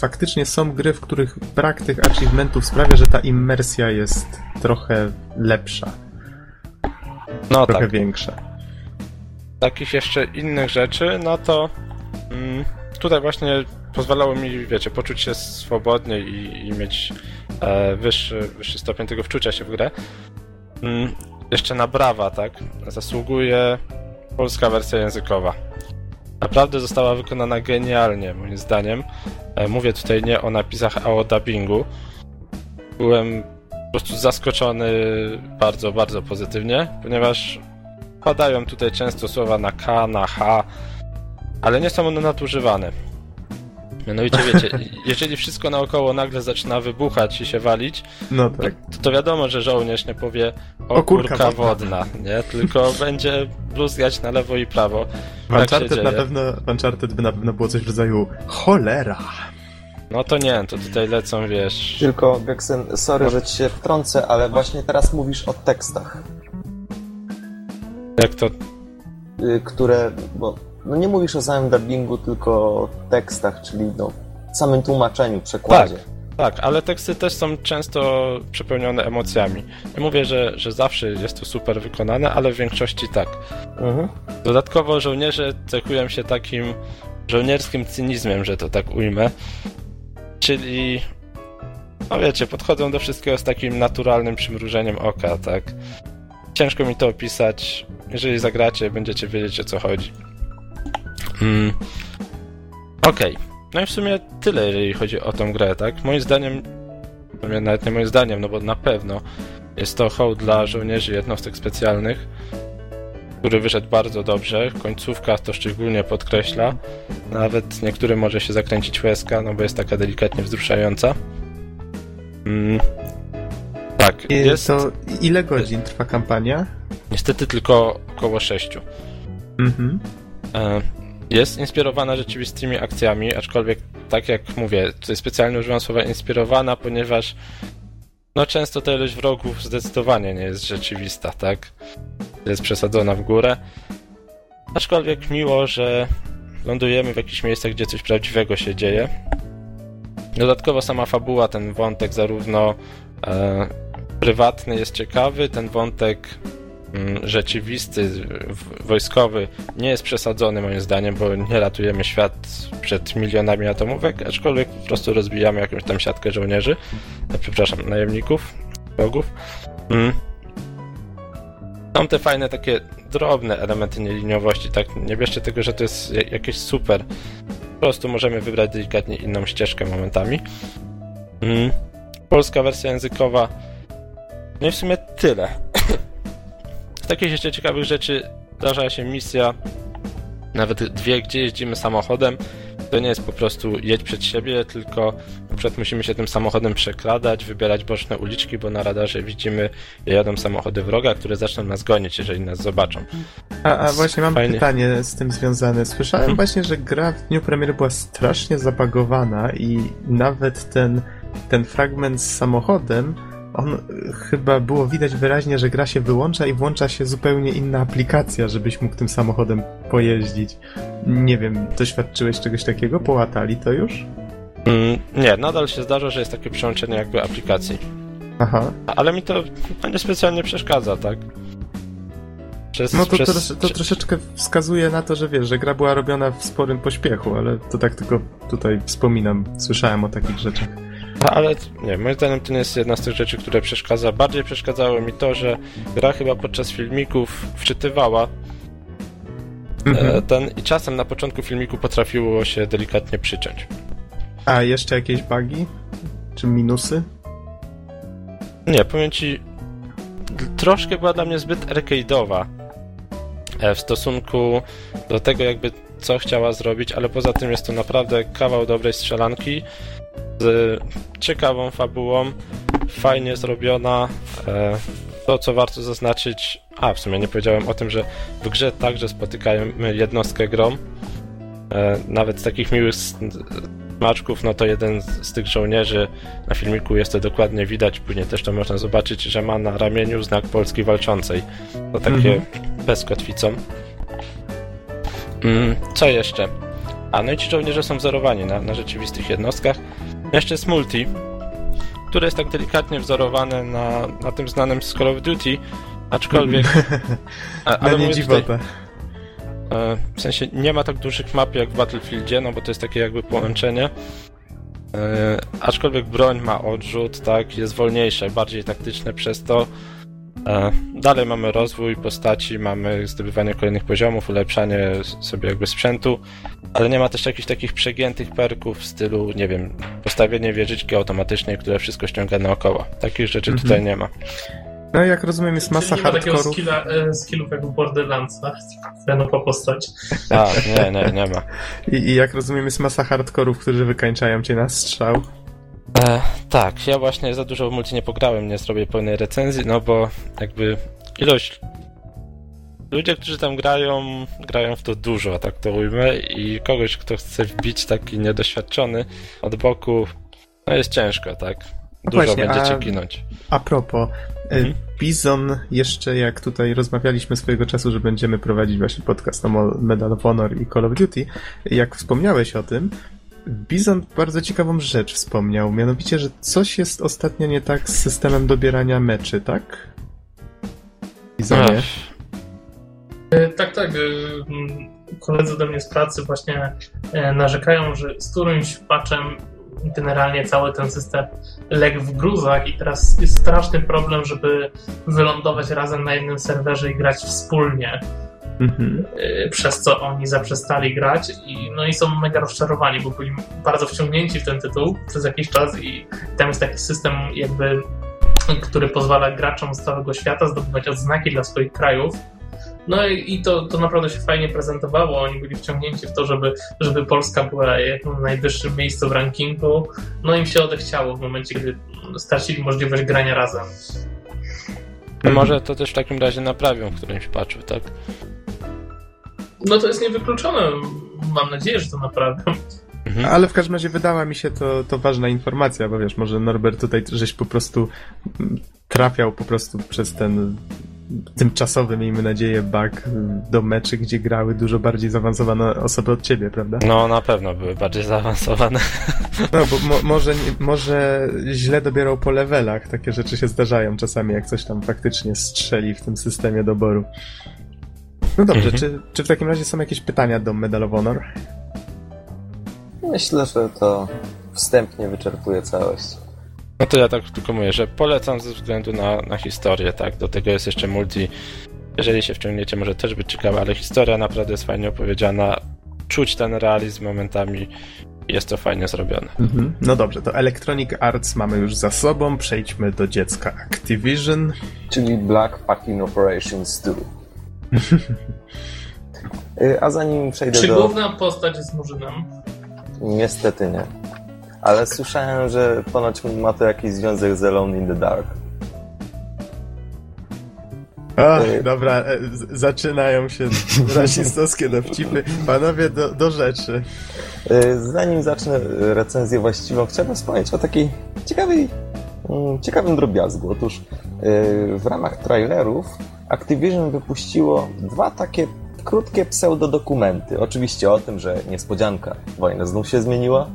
faktycznie są gry, w których brak tych achievementów sprawia, że ta immersja jest trochę lepsza. No trochę tak. Większa. Takich jeszcze innych rzeczy, no to mm, tutaj właśnie pozwalało mi, wiecie, poczuć się swobodnie i, i mieć e, wyższy, wyższy stopień tego wczucia się w grę. Mm, jeszcze na brawa, tak, zasługuje polska wersja językowa. Naprawdę została wykonana genialnie, moim zdaniem. E, mówię tutaj nie o napisach, a o dubbingu. Byłem po prostu zaskoczony bardzo, bardzo pozytywnie, ponieważ padają tutaj często słowa na K, na H, ale nie są one nadużywane. Mianowicie wiecie, jeżeli wszystko naokoło nagle zaczyna wybuchać i się walić, no tak. to, to wiadomo, że żołnierz nie powie o kurka wodna, nie? Tylko będzie bluzgać na lewo i prawo. W Uncharted, tak na pewno, w Uncharted by na pewno było coś w rodzaju cholera. No to nie, to tutaj lecą, wiesz... Tylko, Geksen, sorry, no. że ci się wtrącę, ale właśnie teraz mówisz o tekstach. Jak to? Które... Bo... No nie mówisz o samym dubbingu, tylko o tekstach, czyli no, samym tłumaczeniu, przekładzie. Tak, tak, ale teksty też są często przepełnione emocjami. Nie mówię, że, że zawsze jest to super wykonane, ale w większości tak. Mhm. Dodatkowo żołnierze cechują się takim żołnierskim cynizmem, że to tak ujmę. Czyli, no wiecie, podchodzą do wszystkiego z takim naturalnym przymrużeniem oka, tak. Ciężko mi to opisać. Jeżeli zagracie, będziecie wiedzieć, o co chodzi. Mm. Okej. Okay. No i w sumie tyle, jeżeli chodzi o tą grę, tak? Moim zdaniem, nawet nie moim zdaniem, no bo na pewno jest to hołd dla żołnierzy jednostek specjalnych, który wyszedł bardzo dobrze. Końcówka to szczególnie podkreśla. Nawet niektórym może się zakręcić łezka, no bo jest taka delikatnie wzruszająca. Mm. Tak, jest... To ile godzin trwa kampania? Niestety tylko około sześciu. Mhm. Jest inspirowana rzeczywistymi akcjami, aczkolwiek tak jak mówię, tutaj specjalnie używam słowa inspirowana, ponieważ no często ta ilość wrogów zdecydowanie nie jest rzeczywista, tak? Jest przesadzona w górę. Aczkolwiek miło, że lądujemy w jakichś miejscach, gdzie coś prawdziwego się dzieje. Dodatkowo sama fabuła, ten wątek zarówno e, prywatny jest ciekawy, ten wątek rzeczywisty, wojskowy nie jest przesadzony moim zdaniem, bo nie ratujemy świat przed milionami atomówek, aczkolwiek po prostu rozbijamy jakąś tam siatkę żołnierzy, przepraszam, najemników, wrogów. Są te fajne takie drobne elementy nieliniowości, tak, nie bierzcie tego, że to jest jakieś super, po prostu możemy wybrać delikatnie inną ścieżkę momentami. Polska wersja językowa, no i w sumie tyle. Z takich jeszcze ciekawych rzeczy zdarza się misja, nawet dwie, gdzie jeździmy samochodem. To nie jest po prostu jedź przed siebie, tylko na przykład musimy się tym samochodem przekradać, wybierać boczne uliczki, bo na radarze widzimy, że jadą samochody wroga, które zaczną nas gonić, jeżeli nas zobaczą. A, a właśnie mam Fajnie. pytanie z tym związane. Słyszałem hmm. właśnie, że gra w dniu premiery była strasznie zabugowana i nawet ten, ten fragment z samochodem, on chyba było widać wyraźnie, że gra się wyłącza i włącza się zupełnie inna aplikacja, żebyś mógł tym samochodem pojeździć. Nie wiem, doświadczyłeś czegoś takiego? Połatali to już? Mm, nie, nadal się zdarza, że jest takie przełączenie jakby aplikacji. Aha. Ale mi to nie specjalnie przeszkadza, tak? Przez, no to, przez... to, to troszeczkę wskazuje na to, że wiesz, że gra była robiona w sporym pośpiechu, ale to tak tylko tutaj wspominam, słyszałem o takich rzeczach. Ale nie, moim zdaniem to nie jest jedna z tych rzeczy, które przeszkadza. Bardziej przeszkadzało mi to, że gra chyba podczas filmików wczytywała mm-hmm. ten i czasem na początku filmiku potrafiło się delikatnie przyciąć. A jeszcze jakieś bugi? Czy minusy? Nie, powiem ci, troszkę była dla mnie zbyt arcade'owa w stosunku do tego jakby co chciała zrobić, ale poza tym jest to naprawdę kawał dobrej strzelanki z ciekawą fabułą, fajnie zrobiona. To, co warto zaznaczyć, a w sumie nie powiedziałem o tym, że w grze także spotykamy jednostkę grom. Nawet z takich miłych smaczków, no to jeden z tych żołnierzy, na filmiku jest to dokładnie widać, później też to można zobaczyć, że ma na ramieniu znak Polski Walczącej. To takie mm-hmm. bez kotwicą. Co jeszcze? A no i ci żołnierze są wzorowani na, na rzeczywistych jednostkach. Jeszcze jest multi, które jest tak delikatnie wzorowane na, na tym znanym z Call of Duty, aczkolwiek... a, ale nie dziwota. E, w sensie nie ma tak dużych map jak w Battlefieldzie, no bo to jest takie jakby połączenie. E, aczkolwiek broń ma odrzut, tak, jest wolniejsze, bardziej taktyczne przez to. E, dalej mamy rozwój postaci, mamy zdobywanie kolejnych poziomów, ulepszanie sobie jakby sprzętu, ale nie ma też jakichś takich przegiętych perków w stylu, nie wiem, postawienie wieżyczki automatycznej, która wszystko ściąga naokoło. Takich rzeczy mm-hmm. tutaj nie ma. No jak rozumiem, jest masa hardkorów. Nie ma takiego skillów jak w Borderlandsach, po postać. Tak, nie, nie, nie ma. I, I jak rozumiem, jest masa hardkorów, którzy wykańczają cię na strzał. E, tak, ja właśnie za dużo w multi nie pograłem, nie zrobię pełnej recenzji, no bo jakby ilość... Ludzie, którzy tam grają, grają w to dużo, tak to ujmę, i kogoś, kto chce wbić taki niedoświadczony od boku, no jest ciężko, tak? Dużo właśnie, będziecie a, ginąć. A propos, mhm. Bizon jeszcze, jak tutaj rozmawialiśmy swojego czasu, że będziemy prowadzić właśnie podcast o Medal of Honor i Call of Duty, jak wspomniałeś o tym, Bizon bardzo ciekawą rzecz wspomniał, mianowicie, że coś jest ostatnio nie tak z systemem dobierania meczy, tak? Bizonie. Ach. Tak, tak. Koledzy do mnie z pracy właśnie narzekają, że z którymś patchem generalnie cały ten system legł w gruzach i teraz jest straszny problem, żeby wylądować razem na jednym serwerze i grać wspólnie. Mhm. Przez co oni zaprzestali grać i, no i są mega rozczarowani, bo byli bardzo wciągnięci w ten tytuł przez jakiś czas i tam jest taki system jakby, który pozwala graczom z całego świata zdobywać odznaki dla swoich krajów. No i to, to naprawdę się fajnie prezentowało. Oni byli wciągnięci w to, żeby, żeby Polska była na najwyższym miejscu w rankingu. No im się odechciało w momencie, gdy stracili możliwość grania razem. No może to też w takim razie naprawią w którymś patchu, tak? No to jest niewykluczone. Mam nadzieję, że to naprawią. Mhm. Ale w każdym razie wydała mi się to, to ważna informacja, bo wiesz, może Norbert tutaj żeś po prostu trafiał po prostu przez ten... tymczasowy, miejmy nadzieję, bug do meczy, gdzie grały dużo bardziej zaawansowane osoby od ciebie, prawda? No, na pewno były bardziej zaawansowane. No, bo mo- może, może źle dobierał po levelach. Takie rzeczy się zdarzają czasami, jak coś tam faktycznie strzeli w tym systemie doboru. No dobrze, mhm. czy, czy w takim razie są jakieś pytania do Medal of Honor? Myślę, że to wstępnie wyczerpuje całość. No to ja tak tylko mówię, że polecam ze względu na, na historię, tak? Do tego jest jeszcze multi. Jeżeli się wciągniecie, może też być ciekawe, ale historia naprawdę jest fajnie opowiedziana. Czuć ten realizm momentami. Jest to fajnie zrobione. Mhm. No dobrze, to Electronic Arts mamy już za sobą. Przejdźmy do dziecka Activision. Czyli Black Packing Operations dwa. A zanim przejdę Czy do... Czy główna postać jest murzynem? Niestety nie. Ale słyszałem, że ponoć ma to jakiś związek z Alone in the Dark. Ach, y- dobra, e, z- zaczynają się rasistowskie dowcipy. Panowie, do, do rzeczy. Y- zanim zacznę recenzję właściwą, chciałbym wspomnieć o takiej ciekawej, mm, ciekawym drobiazgu. Otóż y- w ramach trailerów Activision wypuściło dwa takie krótkie pseudodokumenty. Oczywiście o tym, że niespodzianka, wojna znów się zmieniła,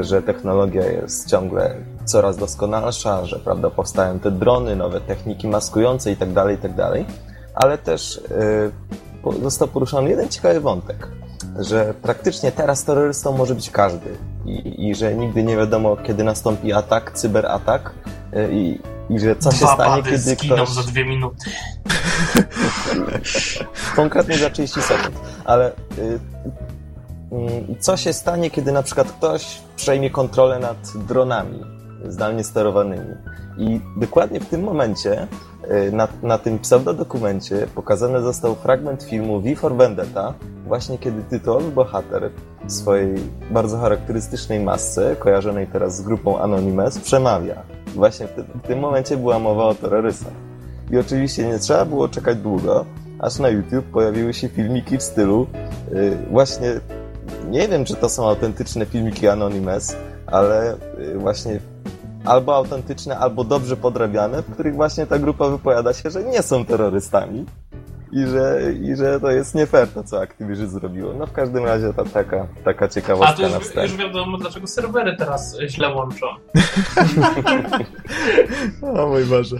że technologia jest ciągle coraz doskonalsza, że prawda, powstają te drony, nowe techniki maskujące itd., itd., ale też yy, został poruszony jeden ciekawy wątek, że praktycznie teraz terrorystą może być każdy i, i że nigdy nie wiadomo, kiedy nastąpi atak, cyberatak yy, i, i że co Dwa się stanie, kiedy ktoś... za dwie minuty. Konkretnie za trzydzieści sekund, ale... Yy, co się stanie, kiedy na przykład ktoś przejmie kontrolę nad dronami zdalnie sterowanymi. I dokładnie w tym momencie, na, na tym pseudodokumencie pokazany został fragment filmu V for Vendetta, właśnie kiedy tytułowy bohater w swojej bardzo charakterystycznej masce, kojarzonej teraz z grupą Anonymous, przemawia. Właśnie w, ty, w tym momencie była mowa o terrorystach. I oczywiście nie trzeba było czekać długo, aż na YouTube pojawiły się filmiki w stylu yy, właśnie... Nie wiem, czy to są autentyczne filmiki Anonymous, ale właśnie albo autentyczne, albo dobrze podrabiane, w których właśnie ta grupa wypowiada się, że nie są terrorystami i że, i że to jest nie fair to, co Activision zrobiło. No w każdym razie to taka, taka ciekawostka na wstępie. A to już, już wiadomo, dlaczego serwery teraz źle łączą. O mój Boże.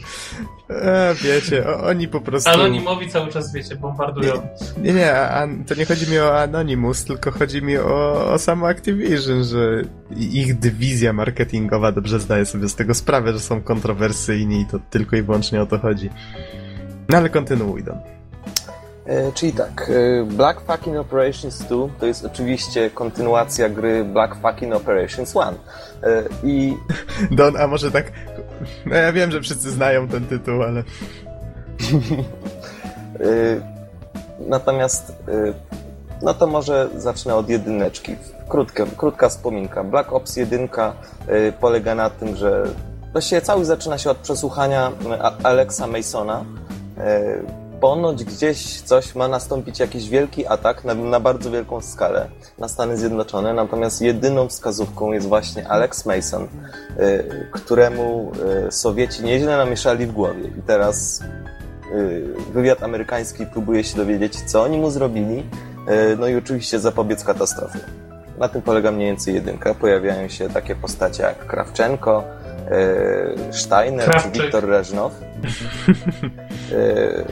E, wiecie, o, oni po prostu... Anonimowi cały czas, wiecie, bombardują. Nie, nie, nie a, to nie chodzi mi o Anonymous, tylko chodzi mi o, o samo Activision, że ich dywizja marketingowa dobrze zdaje sobie z tego sprawę, że są kontrowersyjni i to tylko i wyłącznie o to chodzi. No ale kontynuuj, Don. E, czyli tak, Black Fucking Operations dwa to jest oczywiście kontynuacja gry Black Fucking Operations jeden. E, i... Don, a może tak No ja wiem, że wszyscy znają ten tytuł, ale... Natomiast... No to może zacznę od jedyneczki. Krótka, krótka wspominka. Black Ops jeden polega na tym, że... Właściwie cały zaczyna się od przesłuchania Alexa Masona. Ponoć gdzieś coś ma nastąpić, jakiś wielki atak na, na bardzo wielką skalę na Stany Zjednoczone, natomiast jedyną wskazówką jest właśnie Alex Mason, y, któremu y, Sowieci nieźle namieszali w głowie. I teraz y, wywiad amerykański próbuje się dowiedzieć, co oni mu zrobili, y, no i oczywiście zapobiec katastrofie. Na tym polega mniej więcej jedynka. Pojawiają się takie postacie jak Krawczenko, y, Steiner Krawczyk. Czy Wiktor Reżnow. Y,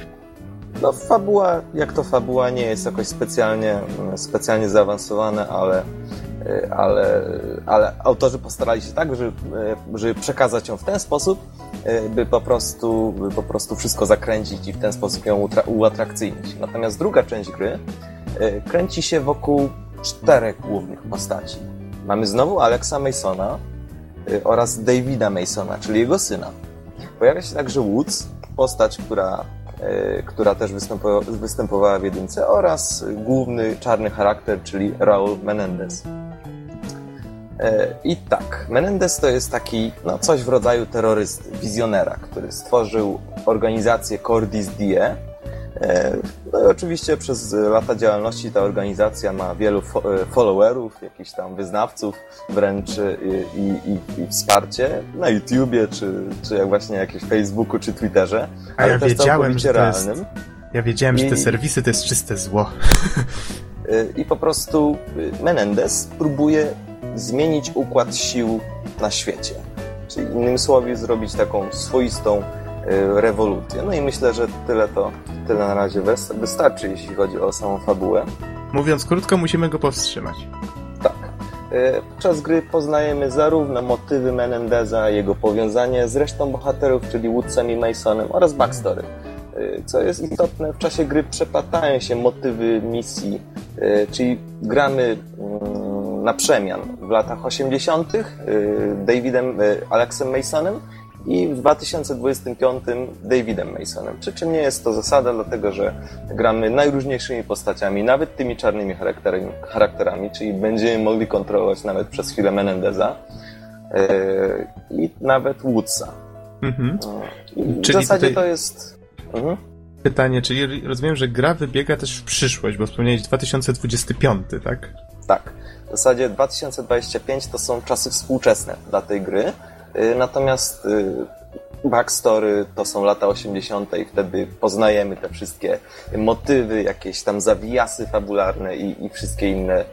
No fabuła, jak to fabuła, nie jest jakoś specjalnie, specjalnie zaawansowane, ale, ale, ale autorzy postarali się tak, żeby, żeby przekazać ją w ten sposób, by po prostu, by po prostu wszystko zakręcić i w ten sposób ją uatrakcyjnić. Natomiast druga część gry kręci się wokół czterech głównych postaci. Mamy znowu Alexa Masona oraz Davida Masona, czyli jego syna. Pojawia się także Woods, postać, która... która też występowała w jedynce, oraz główny czarny charakter, czyli Raul Menendez. I tak, Menendez to jest taki, no coś w rodzaju terrorysty, wizjonera, który stworzył organizację Cordis Die. No i oczywiście przez lata działalności ta organizacja ma wielu followerów, jakichś tam wyznawców wręcz i, i, i wsparcie na YouTubie, czy, czy jak właśnie jakieś Facebooku, czy Twitterze. A ja wiedziałem, że to jest, ja wiedziałem, I, że te serwisy to jest czyste zło. I po prostu Menendez próbuje zmienić układ sił na świecie. Czyli innymi słowy zrobić taką swoistą rewolucję. No i myślę, że tyle to tyle na razie wystarczy, jeśli chodzi o samą fabułę. Mówiąc krótko, musimy go powstrzymać. Tak. Podczas gry poznajemy zarówno motywy Menendeza, jego powiązanie z resztą bohaterów, czyli Woodsem i Masonem, oraz backstory. Co jest istotne, w czasie gry przeplatają się motywy misji, czyli gramy na przemian w latach osiemdziesiątych Davidem, Alexem Masonem, i w dwa tysiące dwudziestym piątym Davidem Masonem. Przy czym nie jest to zasada, dlatego że gramy najróżniejszymi postaciami, nawet tymi czarnymi charakterami, czyli będziemy mogli kontrolować nawet przez chwilę Menendeza yy, i nawet Woodsa. Mhm. Yy, czyli w zasadzie to jest... Mhm. Pytanie, czyli rozumiem, że gra wybiega też w przyszłość, bo wspomniałeś dwa tysiące dwudziesty piąty, tak? Tak. W zasadzie dwa tysiące dwudziesty piąty to są czasy współczesne dla tej gry. Natomiast backstory to są lata osiemdziesiąte i wtedy poznajemy te wszystkie motywy, jakieś tam zawijasy fabularne i, i wszystkie inne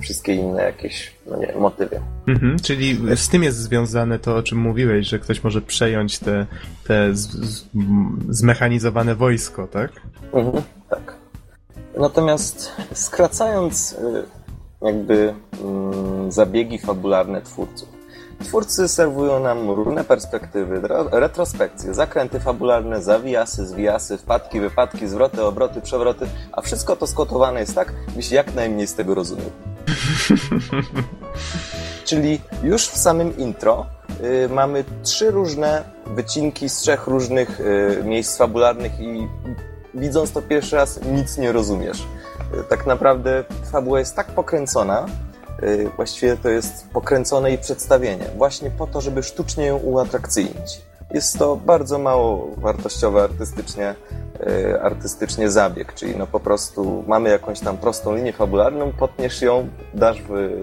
wszystkie inne jakieś no nie, motywy. Mhm, czyli z tym jest związane to, o czym mówiłeś, że ktoś może przejąć te, te z, z, zmechanizowane wojsko, tak? Mhm, tak. Natomiast skracając jakby zabiegi fabularne twórców, twórcy serwują nam różne perspektywy, retrospekcje, zakręty fabularne, zawijasy, zwijasy, wpadki, wypadki, zwroty, obroty, przewroty, a wszystko to skotowane jest tak, byś jak najmniej z tego rozumiał. Czyli już w samym intro y, mamy trzy różne wycinki z trzech różnych y, miejsc fabularnych i widząc to pierwszy raz nic nie rozumiesz. Y, tak naprawdę fabuła jest tak pokręcona, właściwie to jest pokręcone i przedstawienie, właśnie po to, żeby sztucznie ją uatrakcyjnić. Jest to bardzo mało wartościowy artystycznie, artystycznie zabieg, czyli no po prostu mamy jakąś tam prostą linię fabularną, potniesz ją, dasz w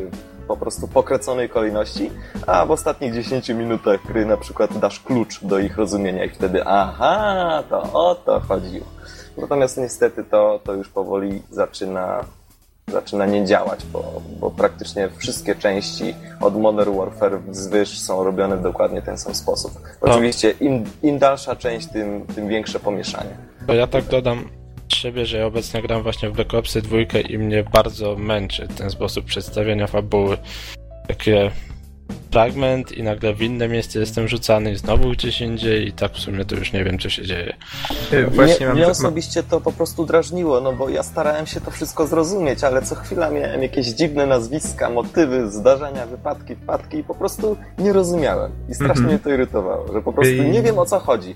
po prostu pokręconej kolejności, a w ostatnich dziesięciu minutach gry na przykład dasz klucz do ich rozumienia i wtedy aha, to o to chodziło. Natomiast niestety to, to już powoli zaczyna zaczyna nie działać, bo, bo praktycznie wszystkie części od Modern Warfare wzwyż są robione w dokładnie ten sam sposób. Oczywiście im, im dalsza część, tym, tym większe pomieszanie. To ja tak dodam z siebie, że ja obecnie gram właśnie w Black Opsy dwa i mnie bardzo męczy ten sposób przedstawienia fabuły. Takie fragment i nagle w inne miejsce jestem rzucany i znowu gdzieś indziej i tak w sumie to już nie wiem, co się dzieje. Właśnie mnie, mam... mnie osobiście to po prostu drażniło, no bo ja starałem się to wszystko zrozumieć, ale co chwila miałem jakieś dziwne nazwiska, motywy, zdarzenia, wypadki, wpadki i po prostu nie rozumiałem. I strasznie mm-hmm. mnie to irytowało, że po prostu I... nie wiem, o co chodzi.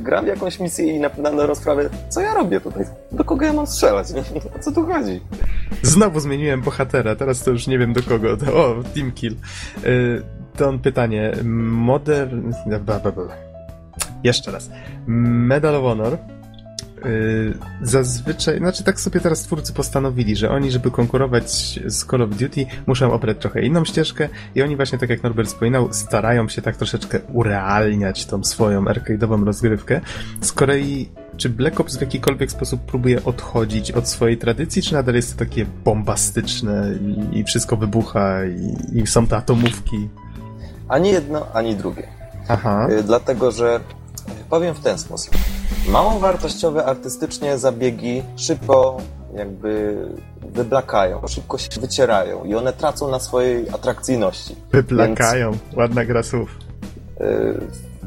Gram w jakąś misję i na, na, na rozprawę, co ja robię tutaj? Do kogo ja mam strzelać? O co tu chodzi? Znowu zmieniłem bohatera, teraz to już nie wiem do kogo. O, team kill. To on pytanie. Modern... Jeszcze raz. Medal of Honor zazwyczaj... Znaczy tak sobie teraz twórcy postanowili, że oni, żeby konkurować z Call of Duty, muszą obrać trochę inną ścieżkę i oni właśnie, tak jak Norbert wspominał, starają się tak troszeczkę urealniać tą swoją arcade'ową rozgrywkę. Z kolei czy Black Ops w jakikolwiek sposób próbuje odchodzić od swojej tradycji, czy nadal jest to takie bombastyczne i, i wszystko wybucha i, i są te atomówki? Ani jedno, ani drugie. Aha. Y, dlatego, że powiem w ten sposób. Mało wartościowe artystycznie zabiegi szybko jakby wyblakają, szybko się wycierają i one tracą na swojej atrakcyjności. Wyblakają, więc... ładna gra słów. Y,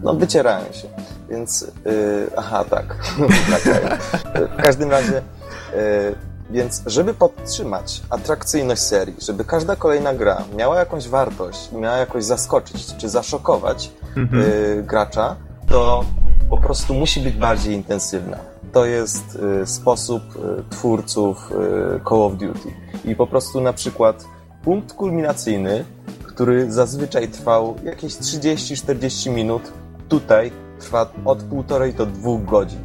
no wycierają się. Więc, yy, aha, tak. W każdym razie, yy, więc żeby podtrzymać atrakcyjność serii, żeby każda kolejna gra miała jakąś wartość, miała jakoś zaskoczyć czy zaszokować yy, gracza, to po prostu musi być bardziej intensywna. To jest yy, sposób yy, twórców yy, Call of Duty. I po prostu na przykład punkt kulminacyjny, który zazwyczaj trwał jakieś trzydzieści czterdzieści minut, tutaj trwa od półtorej do dwóch godzin.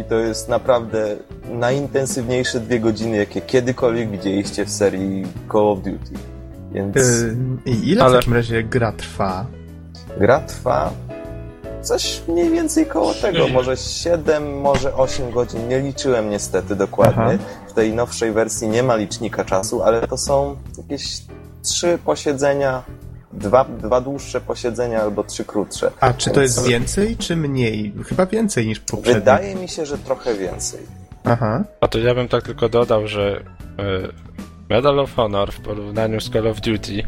I to jest naprawdę najintensywniejsze dwie godziny, jakie kiedykolwiek widzieliście w serii Call of Duty. Więc... Yy, i ile Ale... w takim razie gra trwa? Gra trwa coś mniej więcej koło tego. Może siedem, może osiem godzin. Nie liczyłem niestety dokładnie. Aha. W tej nowszej wersji nie ma licznika czasu, ale to są jakieś trzy posiedzenia. Dwa, dwa dłuższe posiedzenia albo trzy krótsze. A czy to jest więcej czy mniej? Chyba więcej niż poprzednio. Wydaje mi się, że trochę więcej. Aha. A to ja bym tak tylko dodał, że Medal of Honor w porównaniu z Call of Duty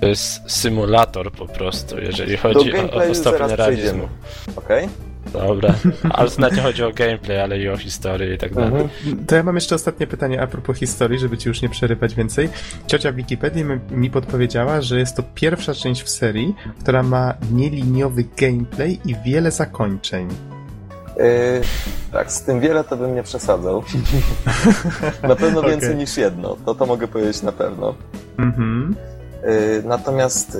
to jest symulator po prostu, jeżeli chodzi o, o stopień realizmu. Okej. Okay. Dobra, ale znacznie chodzi o gameplay, ale i o historię i tak dalej. To ja mam jeszcze ostatnie pytanie a propos historii, żeby ci już nie przerywać więcej. Ciocia w Wikipedii mi podpowiedziała, że jest to pierwsza część w serii, która ma nieliniowy gameplay i wiele zakończeń. Yy, tak, z tym wiele to bym nie przesadzał. Na pewno więcej okay. niż jedno, to to mogę powiedzieć na pewno. Mhm. Natomiast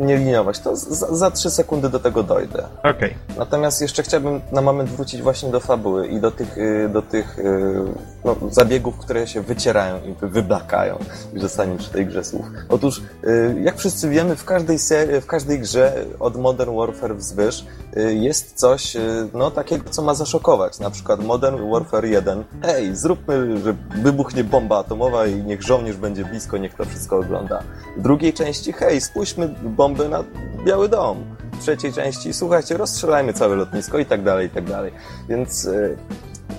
nie liniować, to za, za trzy sekundy do tego dojdę. Okay. Natomiast jeszcze chciałbym na moment wrócić właśnie do fabuły i do tych, do tych no, zabiegów, które się wycierają i wyblakają, już zostanie przy tej grze słów. Otóż, jak wszyscy wiemy, w każdej serii, w każdej grze od Modern Warfare wzwyż jest coś no, takiego, co ma zaszokować. Na przykład Modern Warfare jeden. Hej, zróbmy, że wybuchnie bomba atomowa i niech żołnierz będzie blisko, niech to wszystko ogląda. Drugi W drugiej części, hej, spójrzmy bombę na Biały Dom. W trzeciej części, słuchajcie, rozstrzelajmy całe lotnisko i tak dalej, i tak dalej. Więc y,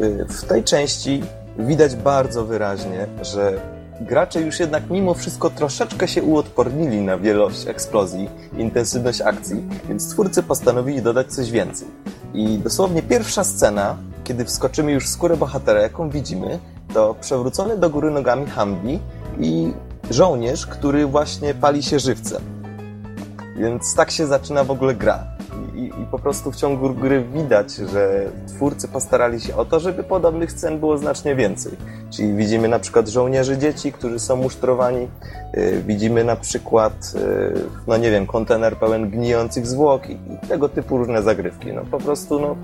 y, w tej części widać bardzo wyraźnie, że gracze już jednak mimo wszystko troszeczkę się uodpornili na wielość eksplozji, intensywność akcji, więc twórcy postanowili dodać coś więcej. I dosłownie pierwsza scena, kiedy wskoczymy już w skórę bohatera, jaką widzimy, to przewrócony do góry nogami Humvee i żołnierz, który właśnie pali się żywcem. Więc tak się zaczyna w ogóle gra. I, i po prostu w ciągu gry widać, że twórcy postarali się o to, żeby podobnych scen było znacznie więcej. Czyli widzimy na przykład żołnierzy dzieci, którzy są musztrowani. Yy, widzimy na przykład, yy, no nie wiem, kontener pełen gnijących zwłok i, i tego typu różne zagrywki. No po prostu, no...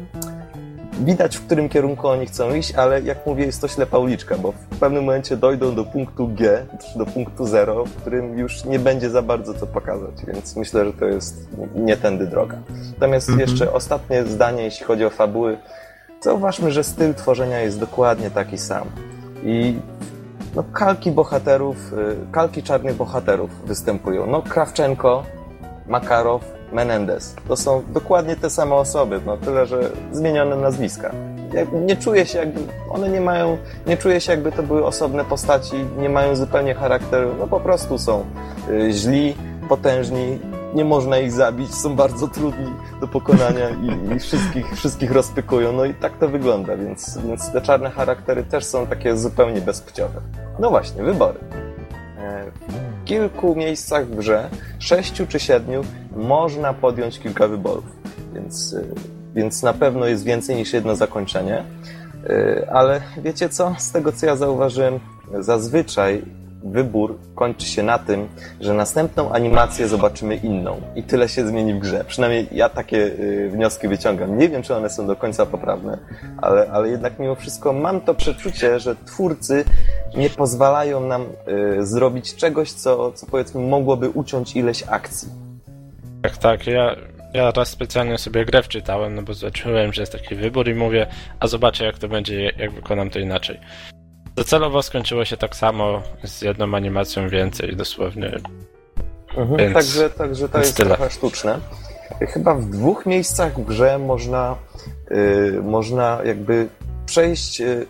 Widać, w którym kierunku oni chcą iść, ale jak mówię, jest to ślepa uliczka, bo w pewnym momencie dojdą do punktu G, do punktu zero, w którym już nie będzie za bardzo co pokazać, więc myślę, że to jest nie tędy droga. Natomiast mm-hmm. jeszcze ostatnie zdanie, jeśli chodzi o fabuły. Zauważmy, że styl tworzenia jest dokładnie taki sam. I no, kalki bohaterów, kalki czarnych bohaterów występują. No, Krawczenko, Makarow, Menendez. To są dokładnie te same osoby, no tyle, że zmienione nazwiska. Ja nie czuję się jakby, one nie mają, nie czuję się jakby to były osobne postaci, nie mają zupełnie charakteru, no po prostu są y, źli, potężni, nie można ich zabić, są bardzo trudni do pokonania i, i wszystkich, wszystkich rozpykują. No i tak to wygląda, więc, więc te czarne charaktery też są takie zupełnie bezpłciowe. No właśnie, wybory. W kilku miejscach w grze, sześciu czy siedmiu, można podjąć kilka wyborów, więc, więc na pewno jest więcej niż jedno zakończenie. Ale wiecie co? Z tego co ja zauważyłem, zazwyczaj wybór kończy się na tym, że następną animację zobaczymy inną i tyle się zmieni w grze. Przynajmniej ja takie wnioski wyciągam. Nie wiem, czy one są do końca poprawne, ale, ale jednak mimo wszystko mam to przeczucie, że twórcy nie pozwalają nam y, zrobić czegoś, co, co powiedzmy mogłoby uciąć ileś akcji. Tak, tak. Ja... Ja raz specjalnie sobie grę wczytałem, no bo zobaczyłem, że jest taki wybór i mówię, a zobaczę jak to będzie, jak wykonam to inaczej. Docelowo skończyło się tak samo, z jedną animacją więcej dosłownie. Mhm, więc, także, także to jest tyle. Trochę sztuczne. Chyba w dwóch miejscach w grze można, yy, można jakby przejść yy,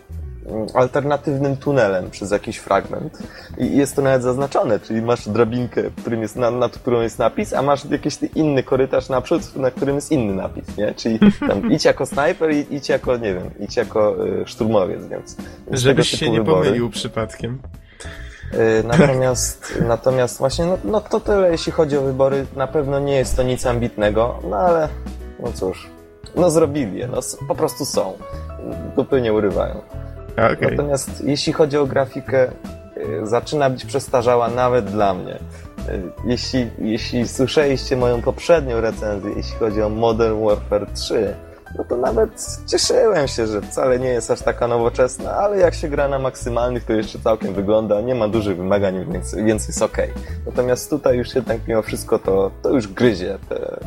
alternatywnym tunelem przez jakiś fragment i jest to nawet zaznaczone, czyli masz drabinkę, którym jest, nad którą jest napis, a masz jakiś inny korytarz naprzód, na którym jest inny napis, nie? Czyli tam idź jako snajper i idź jako, nie wiem, idź jako y, szturmowiec, więc... Żebyś się nie wybory. pomylił przypadkiem. Y, natomiast, natomiast właśnie, no, no to tyle, jeśli chodzi o wybory, na pewno nie jest to nic ambitnego, no ale, no cóż, no zrobili je, no po prostu są, dupy nie urywają. Okay. Natomiast jeśli chodzi o grafikę, y, zaczyna być przestarzała nawet dla mnie. Y, jeśli, jeśli słyszeliście moją poprzednią recenzję, jeśli chodzi o Modern Warfare trzy, no to nawet cieszyłem się, że wcale nie jest aż taka nowoczesna, ale jak się gra na maksymalnych, to jeszcze całkiem wygląda, nie ma dużych wymagań, więc, więc jest okej. Okay. Natomiast tutaj już jednak mimo wszystko to, to już gryzie. Te,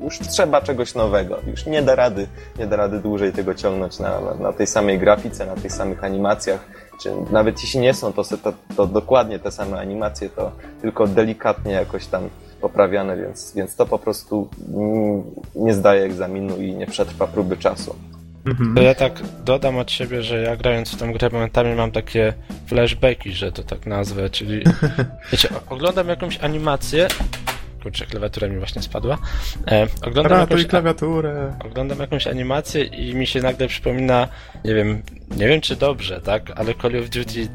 już trzeba czegoś nowego. Już nie da rady, nie da rady dłużej tego ciągnąć na, na, na tej samej grafice, na tych samych animacjach. Czy nawet jeśli nie są to, to, to dokładnie te same animacje, to tylko delikatnie jakoś tam poprawiane, więc, więc to po prostu nie zdaje egzaminu i nie przetrwa próby czasu. Mhm. To ja tak dodam od siebie, że ja grając w tą grę momentami mam takie flashbacki, że to tak nazwę, czyli wiecie, oglądam jakąś animację. Kurczę, klawiatura mi właśnie spadła. E, oglądam, jakąś, klawiaturę. oglądam jakąś animację i mi się nagle przypomina, nie wiem, nie wiem czy dobrze, tak, ale Call of Duty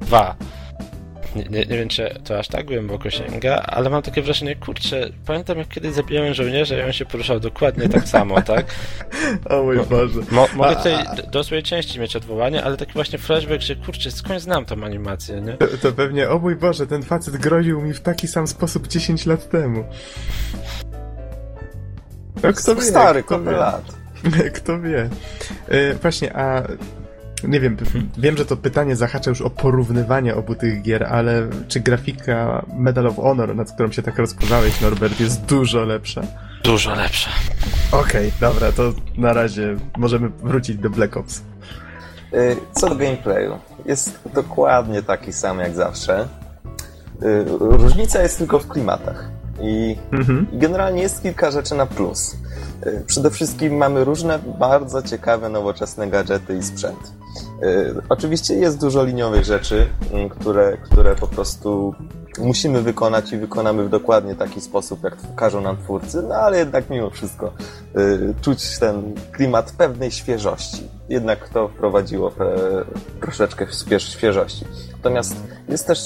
dwa. Nie, nie, nie wiem, czy to aż tak głęboko sięga, ale mam takie wrażenie, kurczę, pamiętam jak kiedyś zabijałem żołnierza i on się poruszał dokładnie tak samo, tak? O mój Boże. Mo, mogę tutaj do swojej części mieć odwołanie, ale taki właśnie flashback, że kurczę, skąd znam tą animację, nie? To, to pewnie, o mój Boże, ten facet groził mi w taki sam sposób dziesięć lat temu. No, kto wie, stary, kto wie. lat. Kto wie. Yy, właśnie, a... Nie wiem, wiem, że to pytanie zahacza już o porównywanie obu tych gier, ale czy grafika Medal of Honor, nad którą się tak rozpoznałeś, Norbert, jest dużo lepsza? Dużo lepsza. Okej, okay, dobra, to na razie możemy wrócić do Black Ops. Co do gameplayu? Jest dokładnie taki sam jak zawsze. Różnica jest tylko w klimatach. I mhm. generalnie jest kilka rzeczy na plus. Przede wszystkim mamy różne bardzo ciekawe, nowoczesne gadżety i sprzęt. Oczywiście jest dużo liniowych rzeczy, które, które po prostu musimy wykonać i wykonamy w dokładnie taki sposób, jak każą nam twórcy, no ale jednak mimo wszystko czuć ten klimat pewnej świeżości. Jednak to wprowadziło troszeczkę świeżości. Natomiast jest też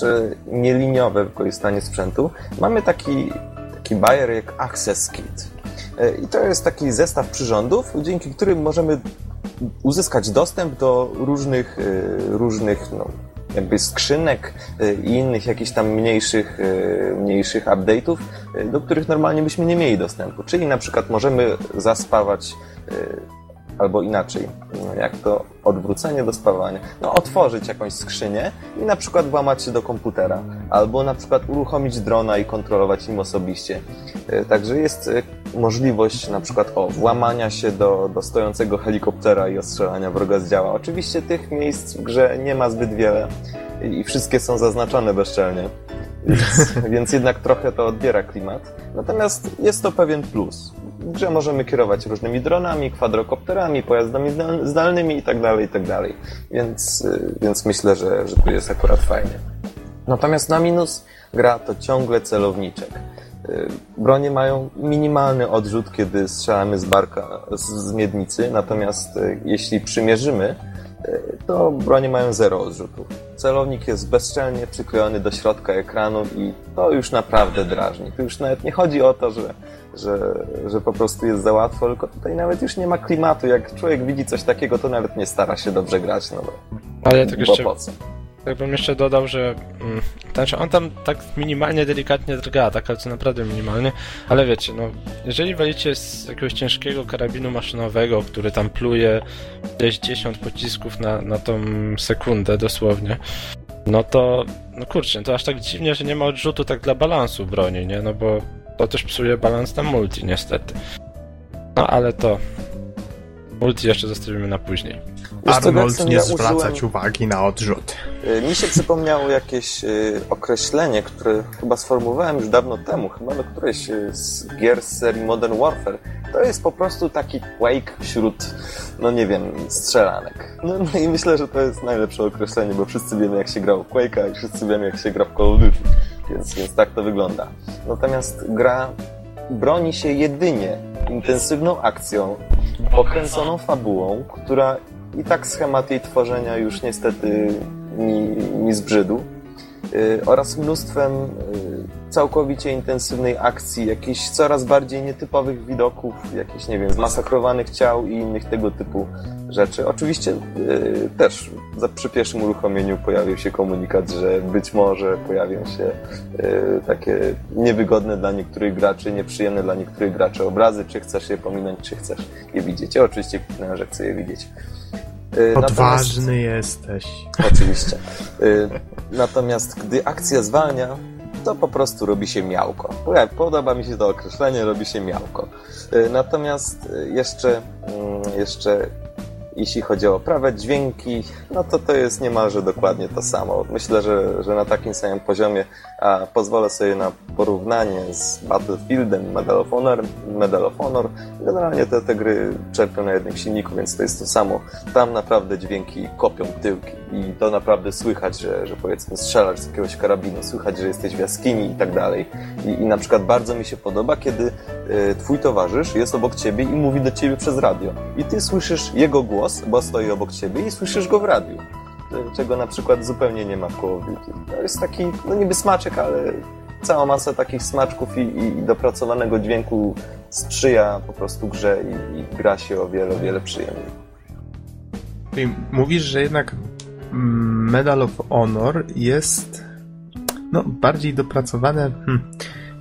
nieliniowe wykorzystanie sprzętu. Mamy taki, taki bajer jak Access Kit. I to jest taki zestaw przyrządów, dzięki którym możemy uzyskać dostęp do różnych, różnych no, jakby skrzynek i innych jakichś tam mniejszych, mniejszych update'ów, do których normalnie byśmy nie mieli dostępu. Czyli na przykład możemy zaspawać, albo inaczej, jak to odwrócenie do spawania, no otworzyć jakąś skrzynię i na przykład włamać się do komputera, albo na przykład uruchomić drona i kontrolować nim osobiście. Także jest możliwość na przykład o włamania się do, do stojącego helikoptera i ostrzelania wroga z działa. Oczywiście tych miejsc w grze nie ma zbyt wiele i wszystkie są zaznaczone bezczelnie, więc, więc jednak trochę to odbiera klimat. Natomiast jest to pewien plus. W grze możemy kierować różnymi dronami, kwadrokopterami, pojazdami zdalnymi itd., itd. Więc, więc myślę, że, że tu jest akurat fajnie. Natomiast na minus gra to ciągle celowniczek. Bronie mają minimalny odrzut, kiedy strzelamy z barka, z miednicy, natomiast jeśli przymierzymy, to bronie mają zero odrzutu. Celownik jest bezczelnie przyklejony do środka ekranu i to już naprawdę drażni. Tu już nawet nie chodzi o to, że, że, że po prostu jest za łatwo, tylko tutaj nawet już nie ma klimatu. Jak człowiek widzi coś takiego, to nawet nie stara się dobrze grać. No bo, ale ja tak jeszcze, po co? Tak bym jeszcze dodał, że mm, znaczy on tam tak minimalnie, delikatnie drga, tak, ale co naprawdę minimalnie, ale wiecie, no, jeżeli walicie z jakiegoś ciężkiego karabinu maszynowego, który tam pluje gdzieś dziesięć pocisków na, na tą sekundę dosłownie, no to, no kurczę, to aż tak dziwnie, że nie ma odrzutu tak dla balansu broni, nie, no bo to też psuje balans na multi niestety. No ale to multi jeszcze zostawimy na później. Arnold, nie zwracać uwagi na odrzut. Mi się przypomniało jakieś określenie, które chyba sformułowałem już dawno temu, chyba do którejś z gier z serii Modern Warfare. To jest po prostu taki Quake wśród, no nie wiem, strzelanek. No, no i myślę, że to jest najlepsze określenie, bo wszyscy wiemy, jak się gra w Quake'a i wszyscy wiemy, jak się gra w Call of Duty, więc, więc tak to wygląda. Natomiast gra broni się jedynie intensywną akcją, pokręconą fabułą, która i tak schemat jej tworzenia już niestety mi, mi zbrzydł, yy, oraz mnóstwem yy, całkowicie intensywnej akcji, jakichś coraz bardziej nietypowych widoków, jakichś, nie wiem, zmasakrowanych ciał i innych tego typu rzeczy. Oczywiście yy, też za, przy pierwszym uruchomieniu pojawił się komunikat, że być może pojawią się yy, takie niewygodne dla niektórych graczy, nieprzyjemne dla niektórych graczy obrazy, czy chcesz je pominąć, czy chcesz je widzieć. Ja oczywiście kliknę, że chcę je widzieć. Odważny jesteś. Oczywiście. Natomiast gdy akcja zwalnia, to po prostu robi się miałko. Podoba mi się to określenie, robi się miałko. Natomiast jeszcze, jeszcze jeśli chodzi o prawe dźwięki, no to to jest niemalże dokładnie to samo. Myślę, że, że na takim samym poziomie, a pozwolę sobie na porównanie z Battlefieldem, Medal of Honor, Medal of Honor. Generalnie te, te gry czerpią na jednym silniku, więc to jest to samo. Tam naprawdę dźwięki kopią tyłki i to naprawdę słychać, że, że powiedzmy strzelasz z jakiegoś karabinu, słychać, że jesteś w jaskini i tak dalej. I, i na przykład bardzo mi się podoba, kiedy y, twój towarzysz jest obok ciebie i mówi do ciebie przez radio. I ty słyszysz jego głos, bo stoi obok ciebie i słyszysz go w radiu, czego na przykład zupełnie nie ma w Call of Duty. To jest taki, no niby smaczek, ale cała masa takich smaczków i, i, i dopracowanego dźwięku sprzyja po prostu grze i, i gra się o wiele, wiele przyjemniej. Mówisz, że jednak Medal of Honor jest no bardziej dopracowane, hmm,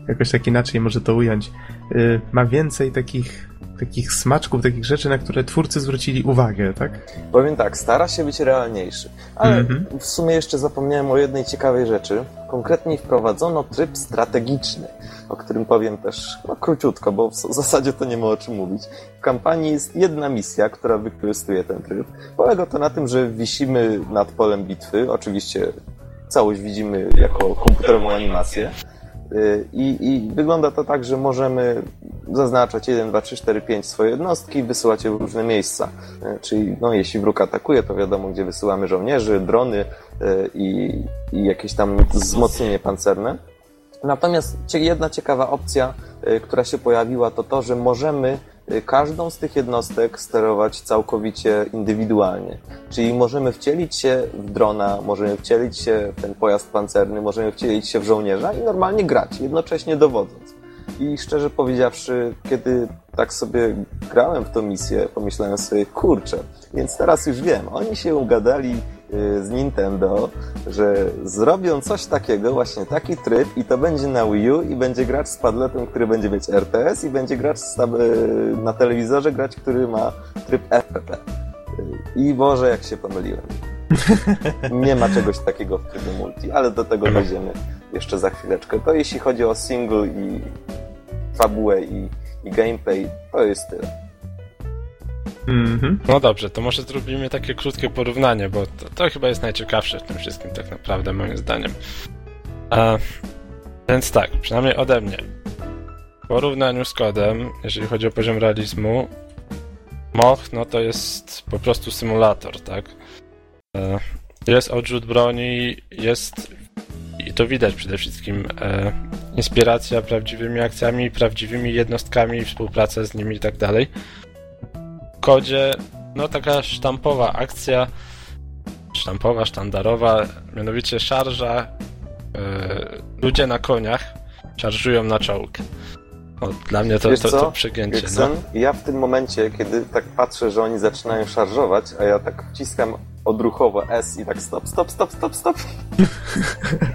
jakoś tak inaczej może to ująć. Yy, ma więcej takich takich smaczków, takich rzeczy, na które twórcy zwrócili uwagę, tak? Powiem tak, stara się być realniejszy, ale mm-hmm. w sumie jeszcze zapomniałem o jednej ciekawej rzeczy. Konkretnie wprowadzono tryb strategiczny, o którym powiem też no, króciutko, bo w zasadzie to nie ma o czym mówić. W kampanii jest jedna misja, która wykorzystuje ten tryb. Polega to na tym, że wisimy nad polem bitwy, oczywiście całość widzimy jako komputerową animację. I, I wygląda to tak, że możemy zaznaczać jeden, dwa, trzy, cztery, pięć swoje jednostki, wysyłać je w różne miejsca. Czyli no, jeśli wróg atakuje, to wiadomo, gdzie wysyłamy żołnierzy, drony i, i jakieś tam wzmocnienie pancerne. Natomiast jedna ciekawa opcja, która się pojawiła, to to, że możemy każdą z tych jednostek sterować całkowicie indywidualnie. Czyli możemy wcielić się w drona, możemy wcielić się w ten pojazd pancerny, możemy wcielić się w żołnierza i normalnie grać, jednocześnie dowodząc. I szczerze powiedziawszy, kiedy tak sobie grałem w tą misję, pomyślałem sobie, kurczę, więc teraz już wiem, oni się ugadali z Nintendo, że zrobią coś takiego, właśnie taki tryb i to będzie na Wii U i będzie gracz z padletem, który będzie mieć R T S i będzie gracz na telewizorze grać, który ma tryb F P P. I Boże, jak się pomyliłem. Nie ma czegoś takiego w trybie multi, ale do tego dojdziemy jeszcze za chwileczkę. To jeśli chodzi o single i fabułę i, i gameplay, to jest tyle. Mm-hmm. No dobrze, to może zrobimy takie krótkie porównanie, bo to, to chyba jest najciekawsze w tym wszystkim tak naprawdę, moim zdaniem. A, więc tak, przynajmniej ode mnie. W porównaniu z kodem, jeżeli chodzi o poziom realizmu, Moch, no to jest po prostu symulator, tak? E, jest odrzut broni, jest, i to widać przede wszystkim, e, inspiracja prawdziwymi akcjami, prawdziwymi jednostkami, współpraca z nimi i tak dalej. W kodzie, no taka sztampowa akcja, sztampowa, sztandarowa, mianowicie szarża, yy, ludzie na koniach szarżują na czołg. No, dla mnie to, to, to, to przegięcie. No. Ja w tym momencie, kiedy tak patrzę, że oni zaczynają szarżować, a ja tak wciskam odruchowo S i tak stop, stop, stop, stop, stop.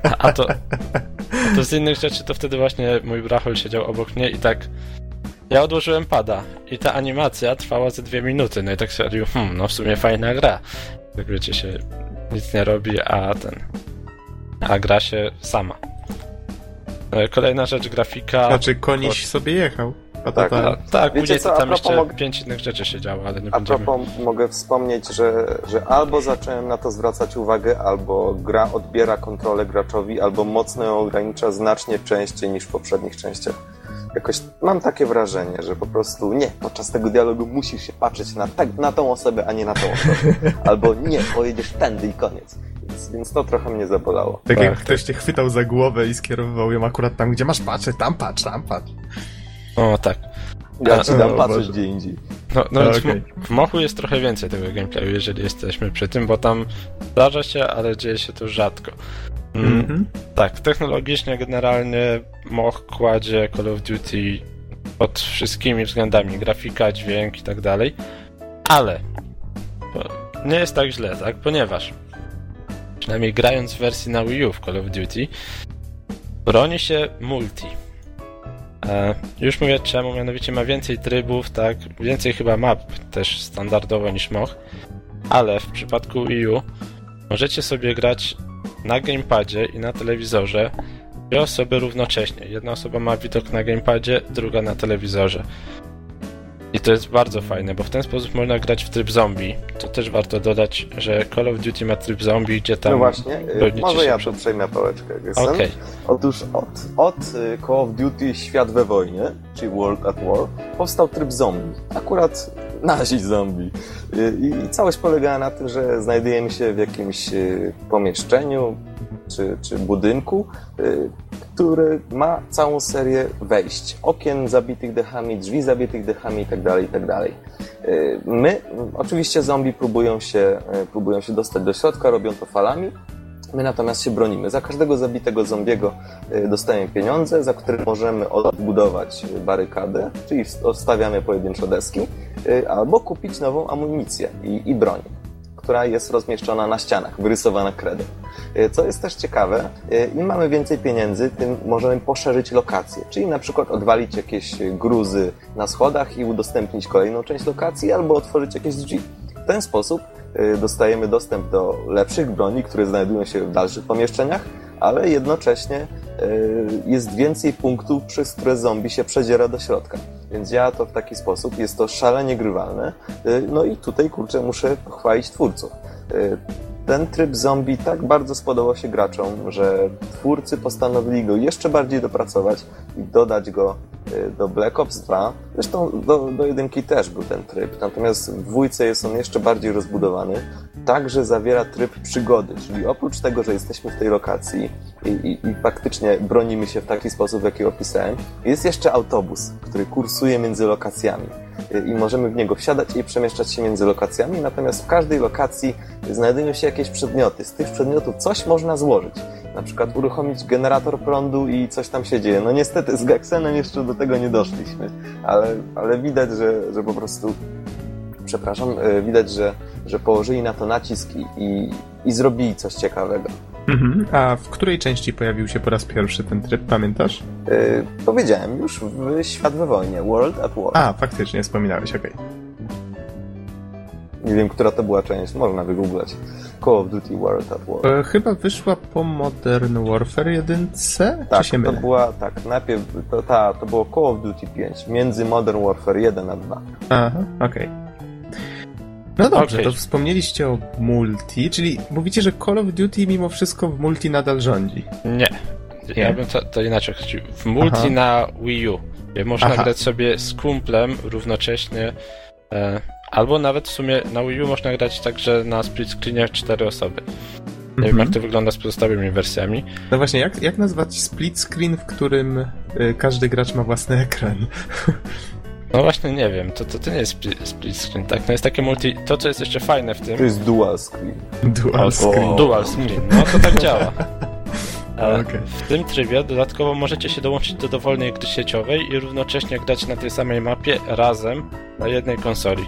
A, a, to, a to z innych rzeczy to wtedy właśnie mój brachol siedział obok mnie i tak ja odłożyłem pada i ta animacja trwała ze dwie minuty. No i tak serio, hmm, no w sumie fajna gra. Tak wiecie, się nic nie robi, a ten... a gra się sama. Kolejna rzecz, grafika... Znaczy koniś kod. Sobie jechał. Tak, tak, tak. Wiecie co, tam jeszcze mog... pięć innych rzeczy się działo, ale nie a będziemy... A propos mogę wspomnieć, że, że albo zacząłem na to zwracać uwagę, albo gra odbiera kontrolę graczowi, albo mocno ją ogranicza znacznie częściej niż w poprzednich częściach. Jakoś mam takie wrażenie, że po prostu nie, podczas tego dialogu musisz się patrzeć na, tak, na tą osobę, a nie na tą osobę. Albo nie, pojedziesz tędy i koniec. Więc, więc to trochę mnie zabolało. Tak, tak jak tak. Ktoś cię chwytał za głowę i skierowywał ją akurat tam, gdzie masz patrzeć, tam patrz, tam patrz. O, tak. Ja ci tam patrzę gdzie indziej. No, no więc okay. w, w Mochu jest trochę więcej tego gameplayu, jeżeli jesteśmy przy tym, bo tam zdarza się, ale dzieje się to rzadko. Mm, mm-hmm. Tak, technologicznie generalnie Moch kładzie Call of Duty pod wszystkimi względami, grafika, dźwięk i tak dalej, ale nie jest tak źle, tak? Ponieważ przynajmniej grając w wersji na Wii U w Call of Duty broni się multi. Już mówię czemu, mianowicie ma więcej trybów, tak, więcej chyba map też standardowo niż Moch, ale w przypadku Wii U możecie sobie grać na gamepadzie i na telewizorze dwie osoby równocześnie. Jedna osoba ma widok na gamepadzie, druga na telewizorze. I to jest bardzo fajne, bo w ten sposób można grać w tryb zombie. To też warto dodać, że Call of Duty ma tryb zombie, gdzie tam... No właśnie, może ja przed... to przejmę pałeczkę. Okay. Otóż od, od Call of Duty Świat we wojnie, czyli World at War, powstał tryb zombie. Akurat nazi zombie. I, i całość polegała na tym, że znajdujemy się w jakimś pomieszczeniu czy, czy budynku, który ma całą serię wejść. Okien zabitych dechami, drzwi zabitych dechami itd., itd. My, oczywiście zombie próbują się, próbują się dostać do środka, robią to falami, my natomiast się bronimy. Za każdego zabitego zombiego dostajemy pieniądze, za które możemy odbudować barykadę, czyli odstawiamy pojedynczo deski, albo kupić nową amunicję i, i broń, która jest rozmieszczona na ścianach, wyrysowana kredą. Co jest też ciekawe, im mamy więcej pieniędzy, tym możemy poszerzyć lokacje, czyli na przykład odwalić jakieś gruzy na schodach i udostępnić kolejną część lokacji, albo otworzyć jakieś drzwi. W ten sposób dostajemy dostęp do lepszych broni, które znajdują się w dalszych pomieszczeniach, ale jednocześnie jest więcej punktów, przez które zombie się przedziera do środka. Więc ja to w taki sposób, jest to szalenie grywalne. No i tutaj, kurczę, muszę pochwalić twórców. Ten tryb zombie tak bardzo spodobał się graczom, że twórcy postanowili go jeszcze bardziej dopracować i dodać go do Black Ops dwa. Zresztą do, do jedynki też był ten tryb, natomiast w dwójce jest on jeszcze bardziej rozbudowany. Także zawiera tryb przygody, czyli oprócz tego, że jesteśmy w tej lokacji i, i, i faktycznie bronimy się w taki sposób, jaki opisałem, jest jeszcze autobus, który kursuje między lokacjami i możemy w niego wsiadać i przemieszczać się między lokacjami, natomiast w każdej lokacji znajdują się jakieś przedmioty. Z tych przedmiotów coś można złożyć, na przykład uruchomić generator prądu i coś tam się dzieje. No niestety z Gaksenem jeszcze do tego nie doszliśmy, ale, ale widać, że, że po prostu... Przepraszam, widać, że, że położyli na to nacisk i, i zrobili coś ciekawego. Mhm. A w której części pojawił się po raz pierwszy ten tryb, pamiętasz? Yy, powiedziałem już, w Świat we wojnie, World at War. A, faktycznie, wspominałeś, okej. Okay. Nie wiem, która to była część, można wygooglać. Call of Duty World at War. E, chyba wyszła po Modern Warfare jeden C? Tak, to była, tak, najpierw to, ta, to było Call of Duty pięć, między Modern Warfare jeden a dwa. Aha, okej. Okay. No dobrze, okay. To wspomnieliście o multi, czyli mówicie, że Call of Duty mimo wszystko w multi nadal rządzi. Nie, Nie? ja bym to, to inaczej chciał. W multi Aha. na Wii U można Aha. grać sobie z kumplem równocześnie, e, albo nawet w sumie na Wii U można grać także na split screenie w cztery osoby. Nie mm-hmm. wiem, jak to wygląda z pozostałymi wersjami. No właśnie, jak, jak nazwać split screen, w którym y, każdy gracz ma własny ekran? No właśnie, nie wiem, to, to, to nie jest split screen, tak? No jest takie multi... To, co jest jeszcze fajne w tym... To jest dual screen. Dual o, screen. O. Dual screen, no to tak działa. Ale okay. W tym trybie dodatkowo możecie się dołączyć do dowolnej gry sieciowej i równocześnie grać na tej samej mapie razem na jednej konsoli.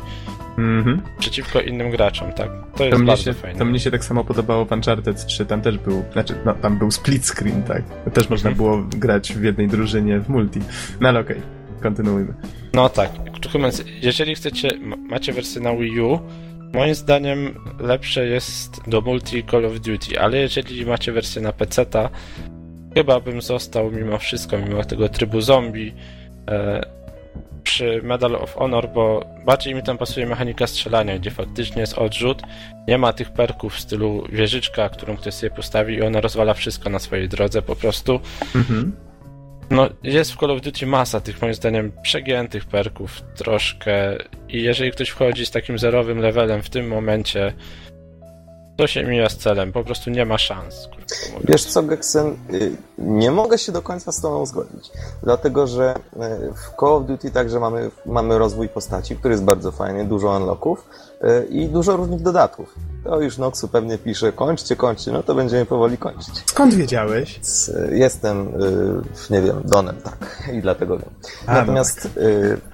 Mm-hmm. Przeciwko innym graczom, tak? To jest to bardzo się, fajne. To mnie się tak samo podobało w Uncharted trzy, tam też był, znaczy, no, tam był split screen, tak? Też mm-hmm. można było grać w jednej drużynie w multi. No ale okej, okay. Kontynuujmy. No tak, jeżeli chcecie, macie wersję na Wii U, moim zdaniem lepsze jest do multi Call of Duty, ale jeżeli macie wersję na peceta, chyba bym został mimo wszystko, mimo tego trybu zombie, e- przy Medal of Honor, bo bardziej mi tam pasuje mechanika strzelania, gdzie faktycznie jest odrzut, nie ma tych perków w stylu wieżyczka, którą ktoś sobie postawi i ona rozwala wszystko na swojej drodze po prostu. Mm-hmm. No, jest w Call of Duty masa tych, moim zdaniem, przegiętych perków troszkę i jeżeli ktoś wchodzi z takim zerowym levelem w tym momencie, to się mija z celem, po prostu nie ma szans. Wiesz co, Geksen, nie mogę się do końca z tobą zgodzić, dlatego że w Call of Duty także mamy, mamy rozwój postaci, który jest bardzo fajny, dużo unlocków i dużo różnych dodatków. To już Noxu pewnie pisze, kończcie, kończcie, no to będziemy powoli kończyć. Skąd wiedziałeś? Jestem, nie wiem, Donem, tak, i dlatego wiem. A, natomiast... No tak.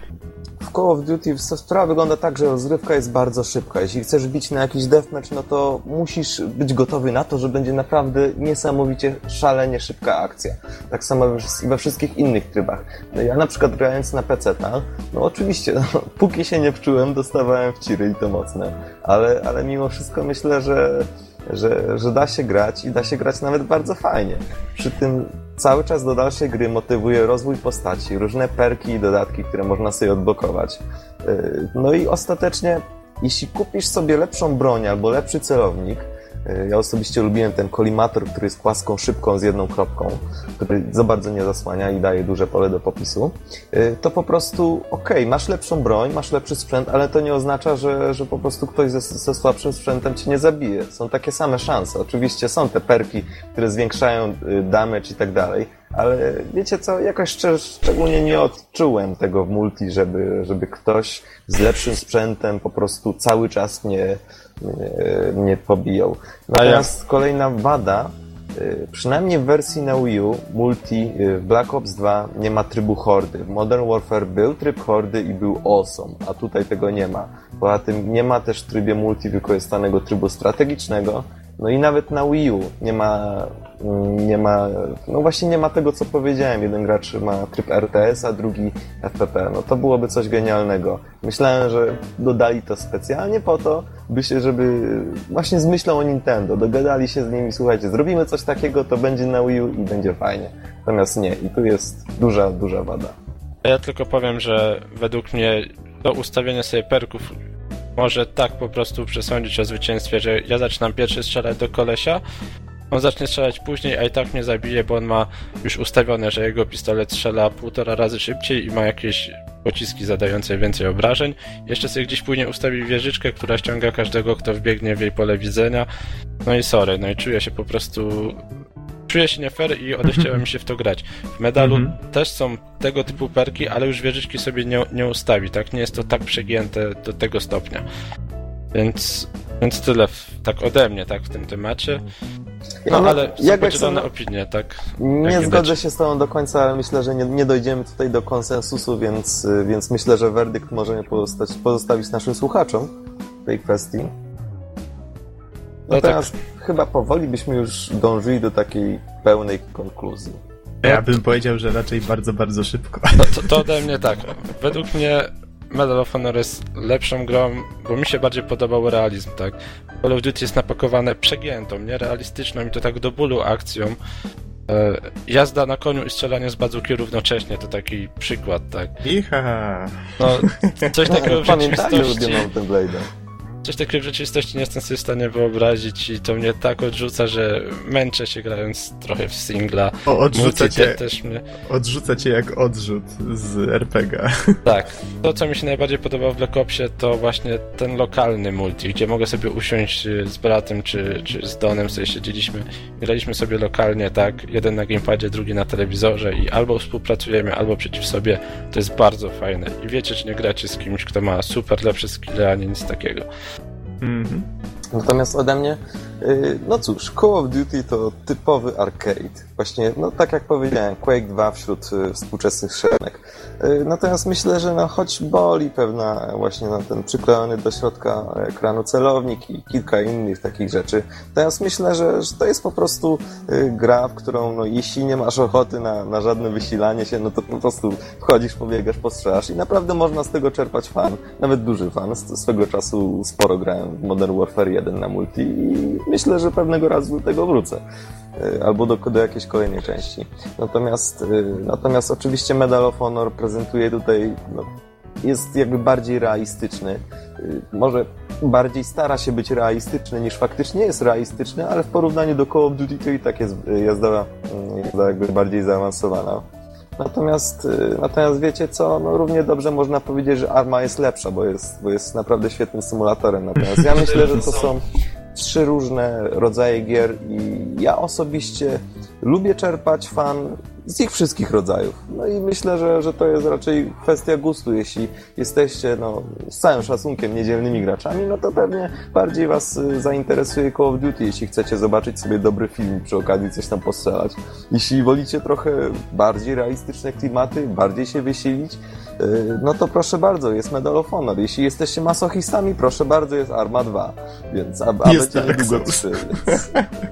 W Call of Duty sprawa wygląda tak, że rozgrywka jest bardzo szybka. Jeśli chcesz bić na jakiś deathmatch, no to musisz być gotowy na to, że będzie naprawdę niesamowicie szalenie szybka akcja. Tak samo we wszystkich innych trybach. Ja na przykład grając na peceta, no oczywiście, no, póki się nie wczułem, dostawałem wciry i to mocne. Ale, ale mimo wszystko myślę, że, że, że da się grać i da się grać nawet bardzo fajnie. Przy tym cały czas do dalszej gry motywuje rozwój postaci, różne perki i dodatki, które można sobie odblokować. No i ostatecznie, jeśli kupisz sobie lepszą broń albo lepszy celownik, ja osobiście lubiłem ten kolimator, który jest płaską szybką z jedną kropką, który za bardzo nie zasłania i daje duże pole do popisu, to po prostu okej, okay, masz lepszą broń, masz lepszy sprzęt, ale to nie oznacza, że, że po prostu ktoś ze, ze słabszym sprzętem cię nie zabije. Są takie same szanse. Oczywiście są te perki, które zwiększają damage i tak dalej, ale wiecie co, jakoś szczerze, szczególnie nie odczułem tego w multi, żeby, żeby ktoś z lepszym sprzętem po prostu cały czas mnie mnie pobijał. Natomiast ja. Kolejna wada, przynajmniej w wersji na Wii U, multi w Black Ops dwa nie ma trybu hordy. W Modern Warfare był tryb hordy i był awesome, a tutaj tego nie ma. Poza tym nie ma też w trybie multi wykorzystanego trybu strategicznego, no i nawet na Wii U nie ma, nie ma, no właśnie nie ma tego, co powiedziałem. Jeden gracz ma tryb R T S, a drugi F P P. No to byłoby coś genialnego. Myślałem, że dodali to specjalnie po to, by się, żeby właśnie z myślą o Nintendo, dogadali się z nimi, słuchajcie, zrobimy coś takiego, to będzie na Wii U i będzie fajnie. Natomiast nie, i tu jest duża, duża wada. Ja tylko powiem, że według mnie to ustawienie sobie perków może tak po prostu przesądzić o zwycięstwie, że ja zaczynam pierwszy strzelać do kolesia, on zacznie strzelać później, a i tak mnie zabije, bo on ma już ustawione, że jego pistolet strzela półtora razy szybciej i ma jakieś pociski zadające więcej obrażeń. Jeszcze sobie gdzieś później ustawi wieżyczkę, która ściąga każdego, kto wbiegnie w jej pole widzenia. No i sorry, no i czuję się po prostu... Czuję się nie fair i odechciałem mm-hmm. się w to grać. W medalu mm-hmm. też są tego typu perki, ale już wieżyczki sobie nie, nie ustawi, tak? Nie jest to tak przegięte do tego stopnia. Więc, więc tyle w, tak ode mnie, tak, w tym temacie. No, no ale są podzielone opinie, tak? Nie zgodzę się z tobą do końca, ale myślę, że nie, nie dojdziemy tutaj do konsensusu, więc, więc myślę, że werdykt możemy pozostać, pozostawić naszym słuchaczom w tej kwestii. Natomiast no tak. Chyba powoli byśmy już dążyli do takiej pełnej konkluzji. Ja bym powiedział, że raczej bardzo, bardzo szybko. No to, to ode mnie tak. Według mnie Medal of Honor jest lepszą grą, bo mi się bardziej podobał realizm, tak? Call of Duty jest napakowane przegiętą, nierealistyczną i to tak do bólu akcją. E, jazda na koniu i strzelanie z bazuki równocześnie to taki przykład, tak? Iha! No, coś takiego w rzeczywistości... Pamiętaj, że lubię Mountain Blade'a. coś takiego w rzeczywistości nie jestem sobie w stanie wyobrazić i to mnie tak odrzuca, że męczę się grając trochę w singla. O, odrzuca cię, też mnie... odrzuca cię jak odrzut z er pe gie. Tak. To, co mi się najbardziej podoba w Black Opsie, to właśnie ten lokalny multi, gdzie mogę sobie usiąść z bratem czy, czy z Donem, sobie siedzieliśmy, graliśmy sobie lokalnie, tak, jeden na gamepadzie, drugi na telewizorze i albo współpracujemy, albo przeciw sobie. To jest bardzo fajne. I wiecie, czy nie gracie z kimś, kto ma super lepsze skille, a nie nic takiego. Mm-hmm. Natomiast ode mnie, no cóż, Call of Duty to typowy arcade. Właśnie, no tak jak powiedziałem, Quake dwa wśród współczesnych szeremek. Natomiast myślę, że no choć boli pewna właśnie no, ten przyklejony do środka ekranu celownik i kilka innych takich rzeczy, natomiast myślę, że, że to jest po prostu gra, w którą no jeśli nie masz ochoty na, na żadne wysilanie się, no to po prostu wchodzisz, pobiegasz, postrzelasz i naprawdę można z tego czerpać fan, nawet duży fan. Swego czasu sporo grałem w Modern Warfare jeden na multi i myślę, że pewnego razu do tego wrócę. Albo do, do jakiejś kolejnej części. Natomiast, natomiast oczywiście Medal of Honor prezentuje tutaj, no, jest jakby bardziej realistyczny. Może bardziej stara się być realistyczny niż faktycznie jest realistyczny, ale w porównaniu do Call of Duty to i tak jest jazda, jazda jakby bardziej zaawansowana. Natomiast, natomiast wiecie co, no równie dobrze można powiedzieć, że Arma jest lepsza, bo jest, bo jest naprawdę świetnym symulatorem. Natomiast ja myślę, że to są trzy różne rodzaje gier i ja osobiście lubię czerpać fan z ich wszystkich rodzajów. No i myślę, że, że to jest raczej kwestia gustu. Jeśli jesteście no, z całym szacunkiem niedzielnymi graczami, no to pewnie bardziej was zainteresuje Call of Duty, jeśli chcecie zobaczyć sobie dobry film, przy okazji coś tam postrzelać. Jeśli wolicie trochę bardziej realistyczne klimaty, bardziej się wysilić, no to proszę bardzo, jest Medal of Honor. Jeśli jesteście masochistami, proszę bardzo, jest Arma dwa, więc a, a będzie niedługo trzy. Więc,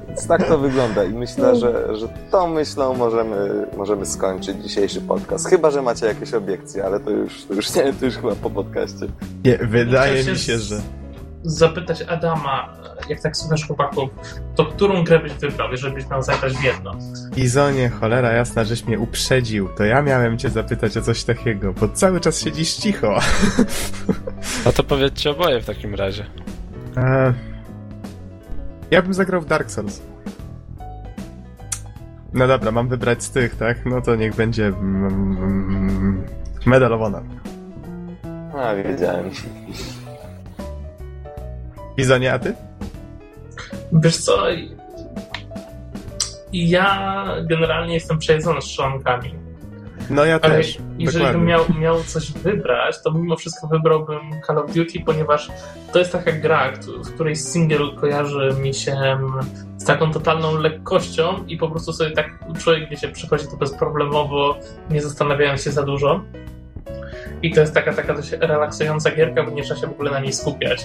więc tak to wygląda i myślę, że, że tą myślą możemy, możemy skończyć dzisiejszy podcast. Chyba, że macie jakieś obiekcje, ale to już, to już nie, to już chyba po podcaście. Nie, wydaje mi się, że... zapytać Adama, jak tak słuchasz chłopaków, to którą grę byś wybrał, jeżeli byś miał zagrać w jedno? Bizonie, cholera jasna, żeś mnie uprzedził. To ja miałem cię zapytać o coś takiego, bo cały czas siedzisz cicho. No to powiedzcie oboje w takim razie. Eee, ja bym zagrał w Dark Souls. No dobra, mam wybrać z tych, tak? No to niech będzie mm, Medal of Honor. A, wiedziałem. Bizonie, a ty? Wiesz co, ja generalnie jestem przejedzony strzelankami. No ja ale też, jeżeli bym miał, miał coś wybrać, to mimo wszystko wybrałbym Call of Duty, ponieważ to jest taka gra, w której single kojarzy mi się z taką totalną lekkością i po prostu sobie tak człowiek, wiecie, przechodzi to bezproblemowo, nie zastanawiając się za dużo. I to jest taka, taka dość relaksująca gierka, bo nie trzeba się w ogóle na niej skupiać.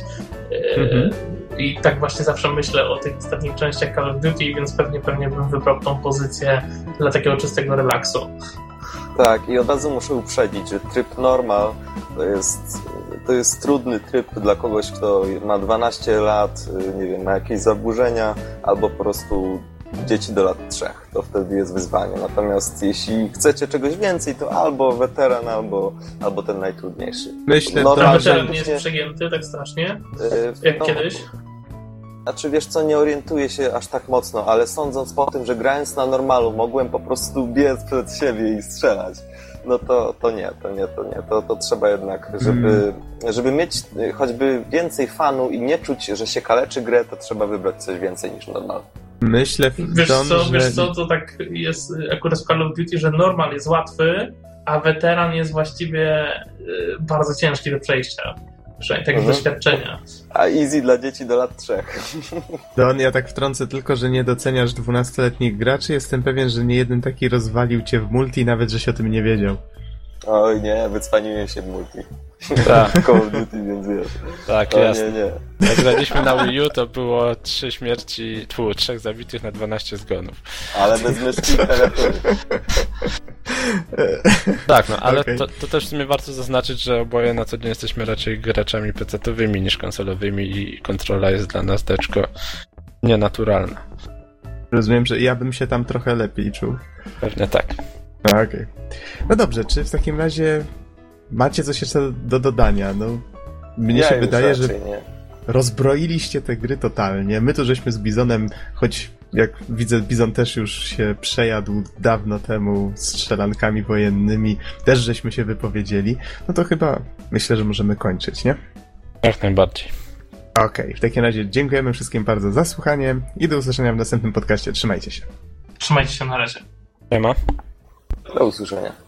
Mm-hmm. I tak właśnie zawsze myślę o tych ostatnich częściach Call of Duty, więc pewnie, pewnie bym wybrał tą pozycję dla takiego czystego relaksu. Tak, i od razu muszę uprzedzić, że tryb normal to jest, to jest trudny tryb dla kogoś, kto ma dwanaście lat, nie wiem, ma jakieś zaburzenia, albo po prostu dzieci do lat trzech, to wtedy jest wyzwanie. Natomiast jeśli chcecie czegoś więcej, to albo weteran, albo, albo ten najtrudniejszy. Myślę, no, że weteran jest przegięty tak strasznie, yy, jak no, kiedyś. Znaczy, wiesz co, nie orientuję się aż tak mocno, ale sądząc po tym, że grając na normalu mogłem po prostu biec przed siebie i strzelać, no to, to nie, to nie, to nie. To, to trzeba jednak, żeby, mm. żeby mieć choćby więcej fanu i nie czuć, że się kaleczy grę, to trzeba wybrać coś więcej niż normal. Myślę, wiesz co, że... wiesz co, to tak jest akurat w Call of Duty, że normal jest łatwy, a weteran jest właściwie bardzo ciężki do przejścia. Przynajmniej tak z mhm. doświadczenia. A easy dla dzieci do lat trzech. Don, ja tak wtrącę tylko, że nie doceniasz dwunastoletnich graczy. Jestem pewien, że niejeden taki rozwalił cię w multi, nawet żeś o tym nie wiedział. Oj nie, wycwaniłem się w multi. Tak, Call of Duty, więc wiesz. Tak, o, jasne. Nie, nie. Jak graliśmy na Wii U, to było trzy śmierci, tfu, trzech zabitych na dwanaście zgonów. Ale bez myszki telefonu. Tak, no, ale okay. to, to też w sumie warto zaznaczyć, że oboje na co dzień jesteśmy raczej graczami pecetowymi niż konsolowymi i kontrola jest dla nas teczko nienaturalna. Rozumiem, że ja bym się tam trochę lepiej czuł. Pewnie tak. Okej. Okay. No dobrze, czy w takim razie macie coś jeszcze do dodania? No, mnie ja się wydaje, że nie. rozbroiliście te gry totalnie. My to żeśmy z Bizonem, choć jak widzę, Bizon też już się przejadł dawno temu strzelankami wojennymi, też żeśmy się wypowiedzieli. No to chyba myślę, że możemy kończyć, nie? Jak najbardziej. Okej, okay, w takim razie dziękujemy wszystkim bardzo za słuchanie i do usłyszenia w następnym podcaście. Trzymajcie się. Trzymajcie się, na razie. Siema. Do usłyszenia.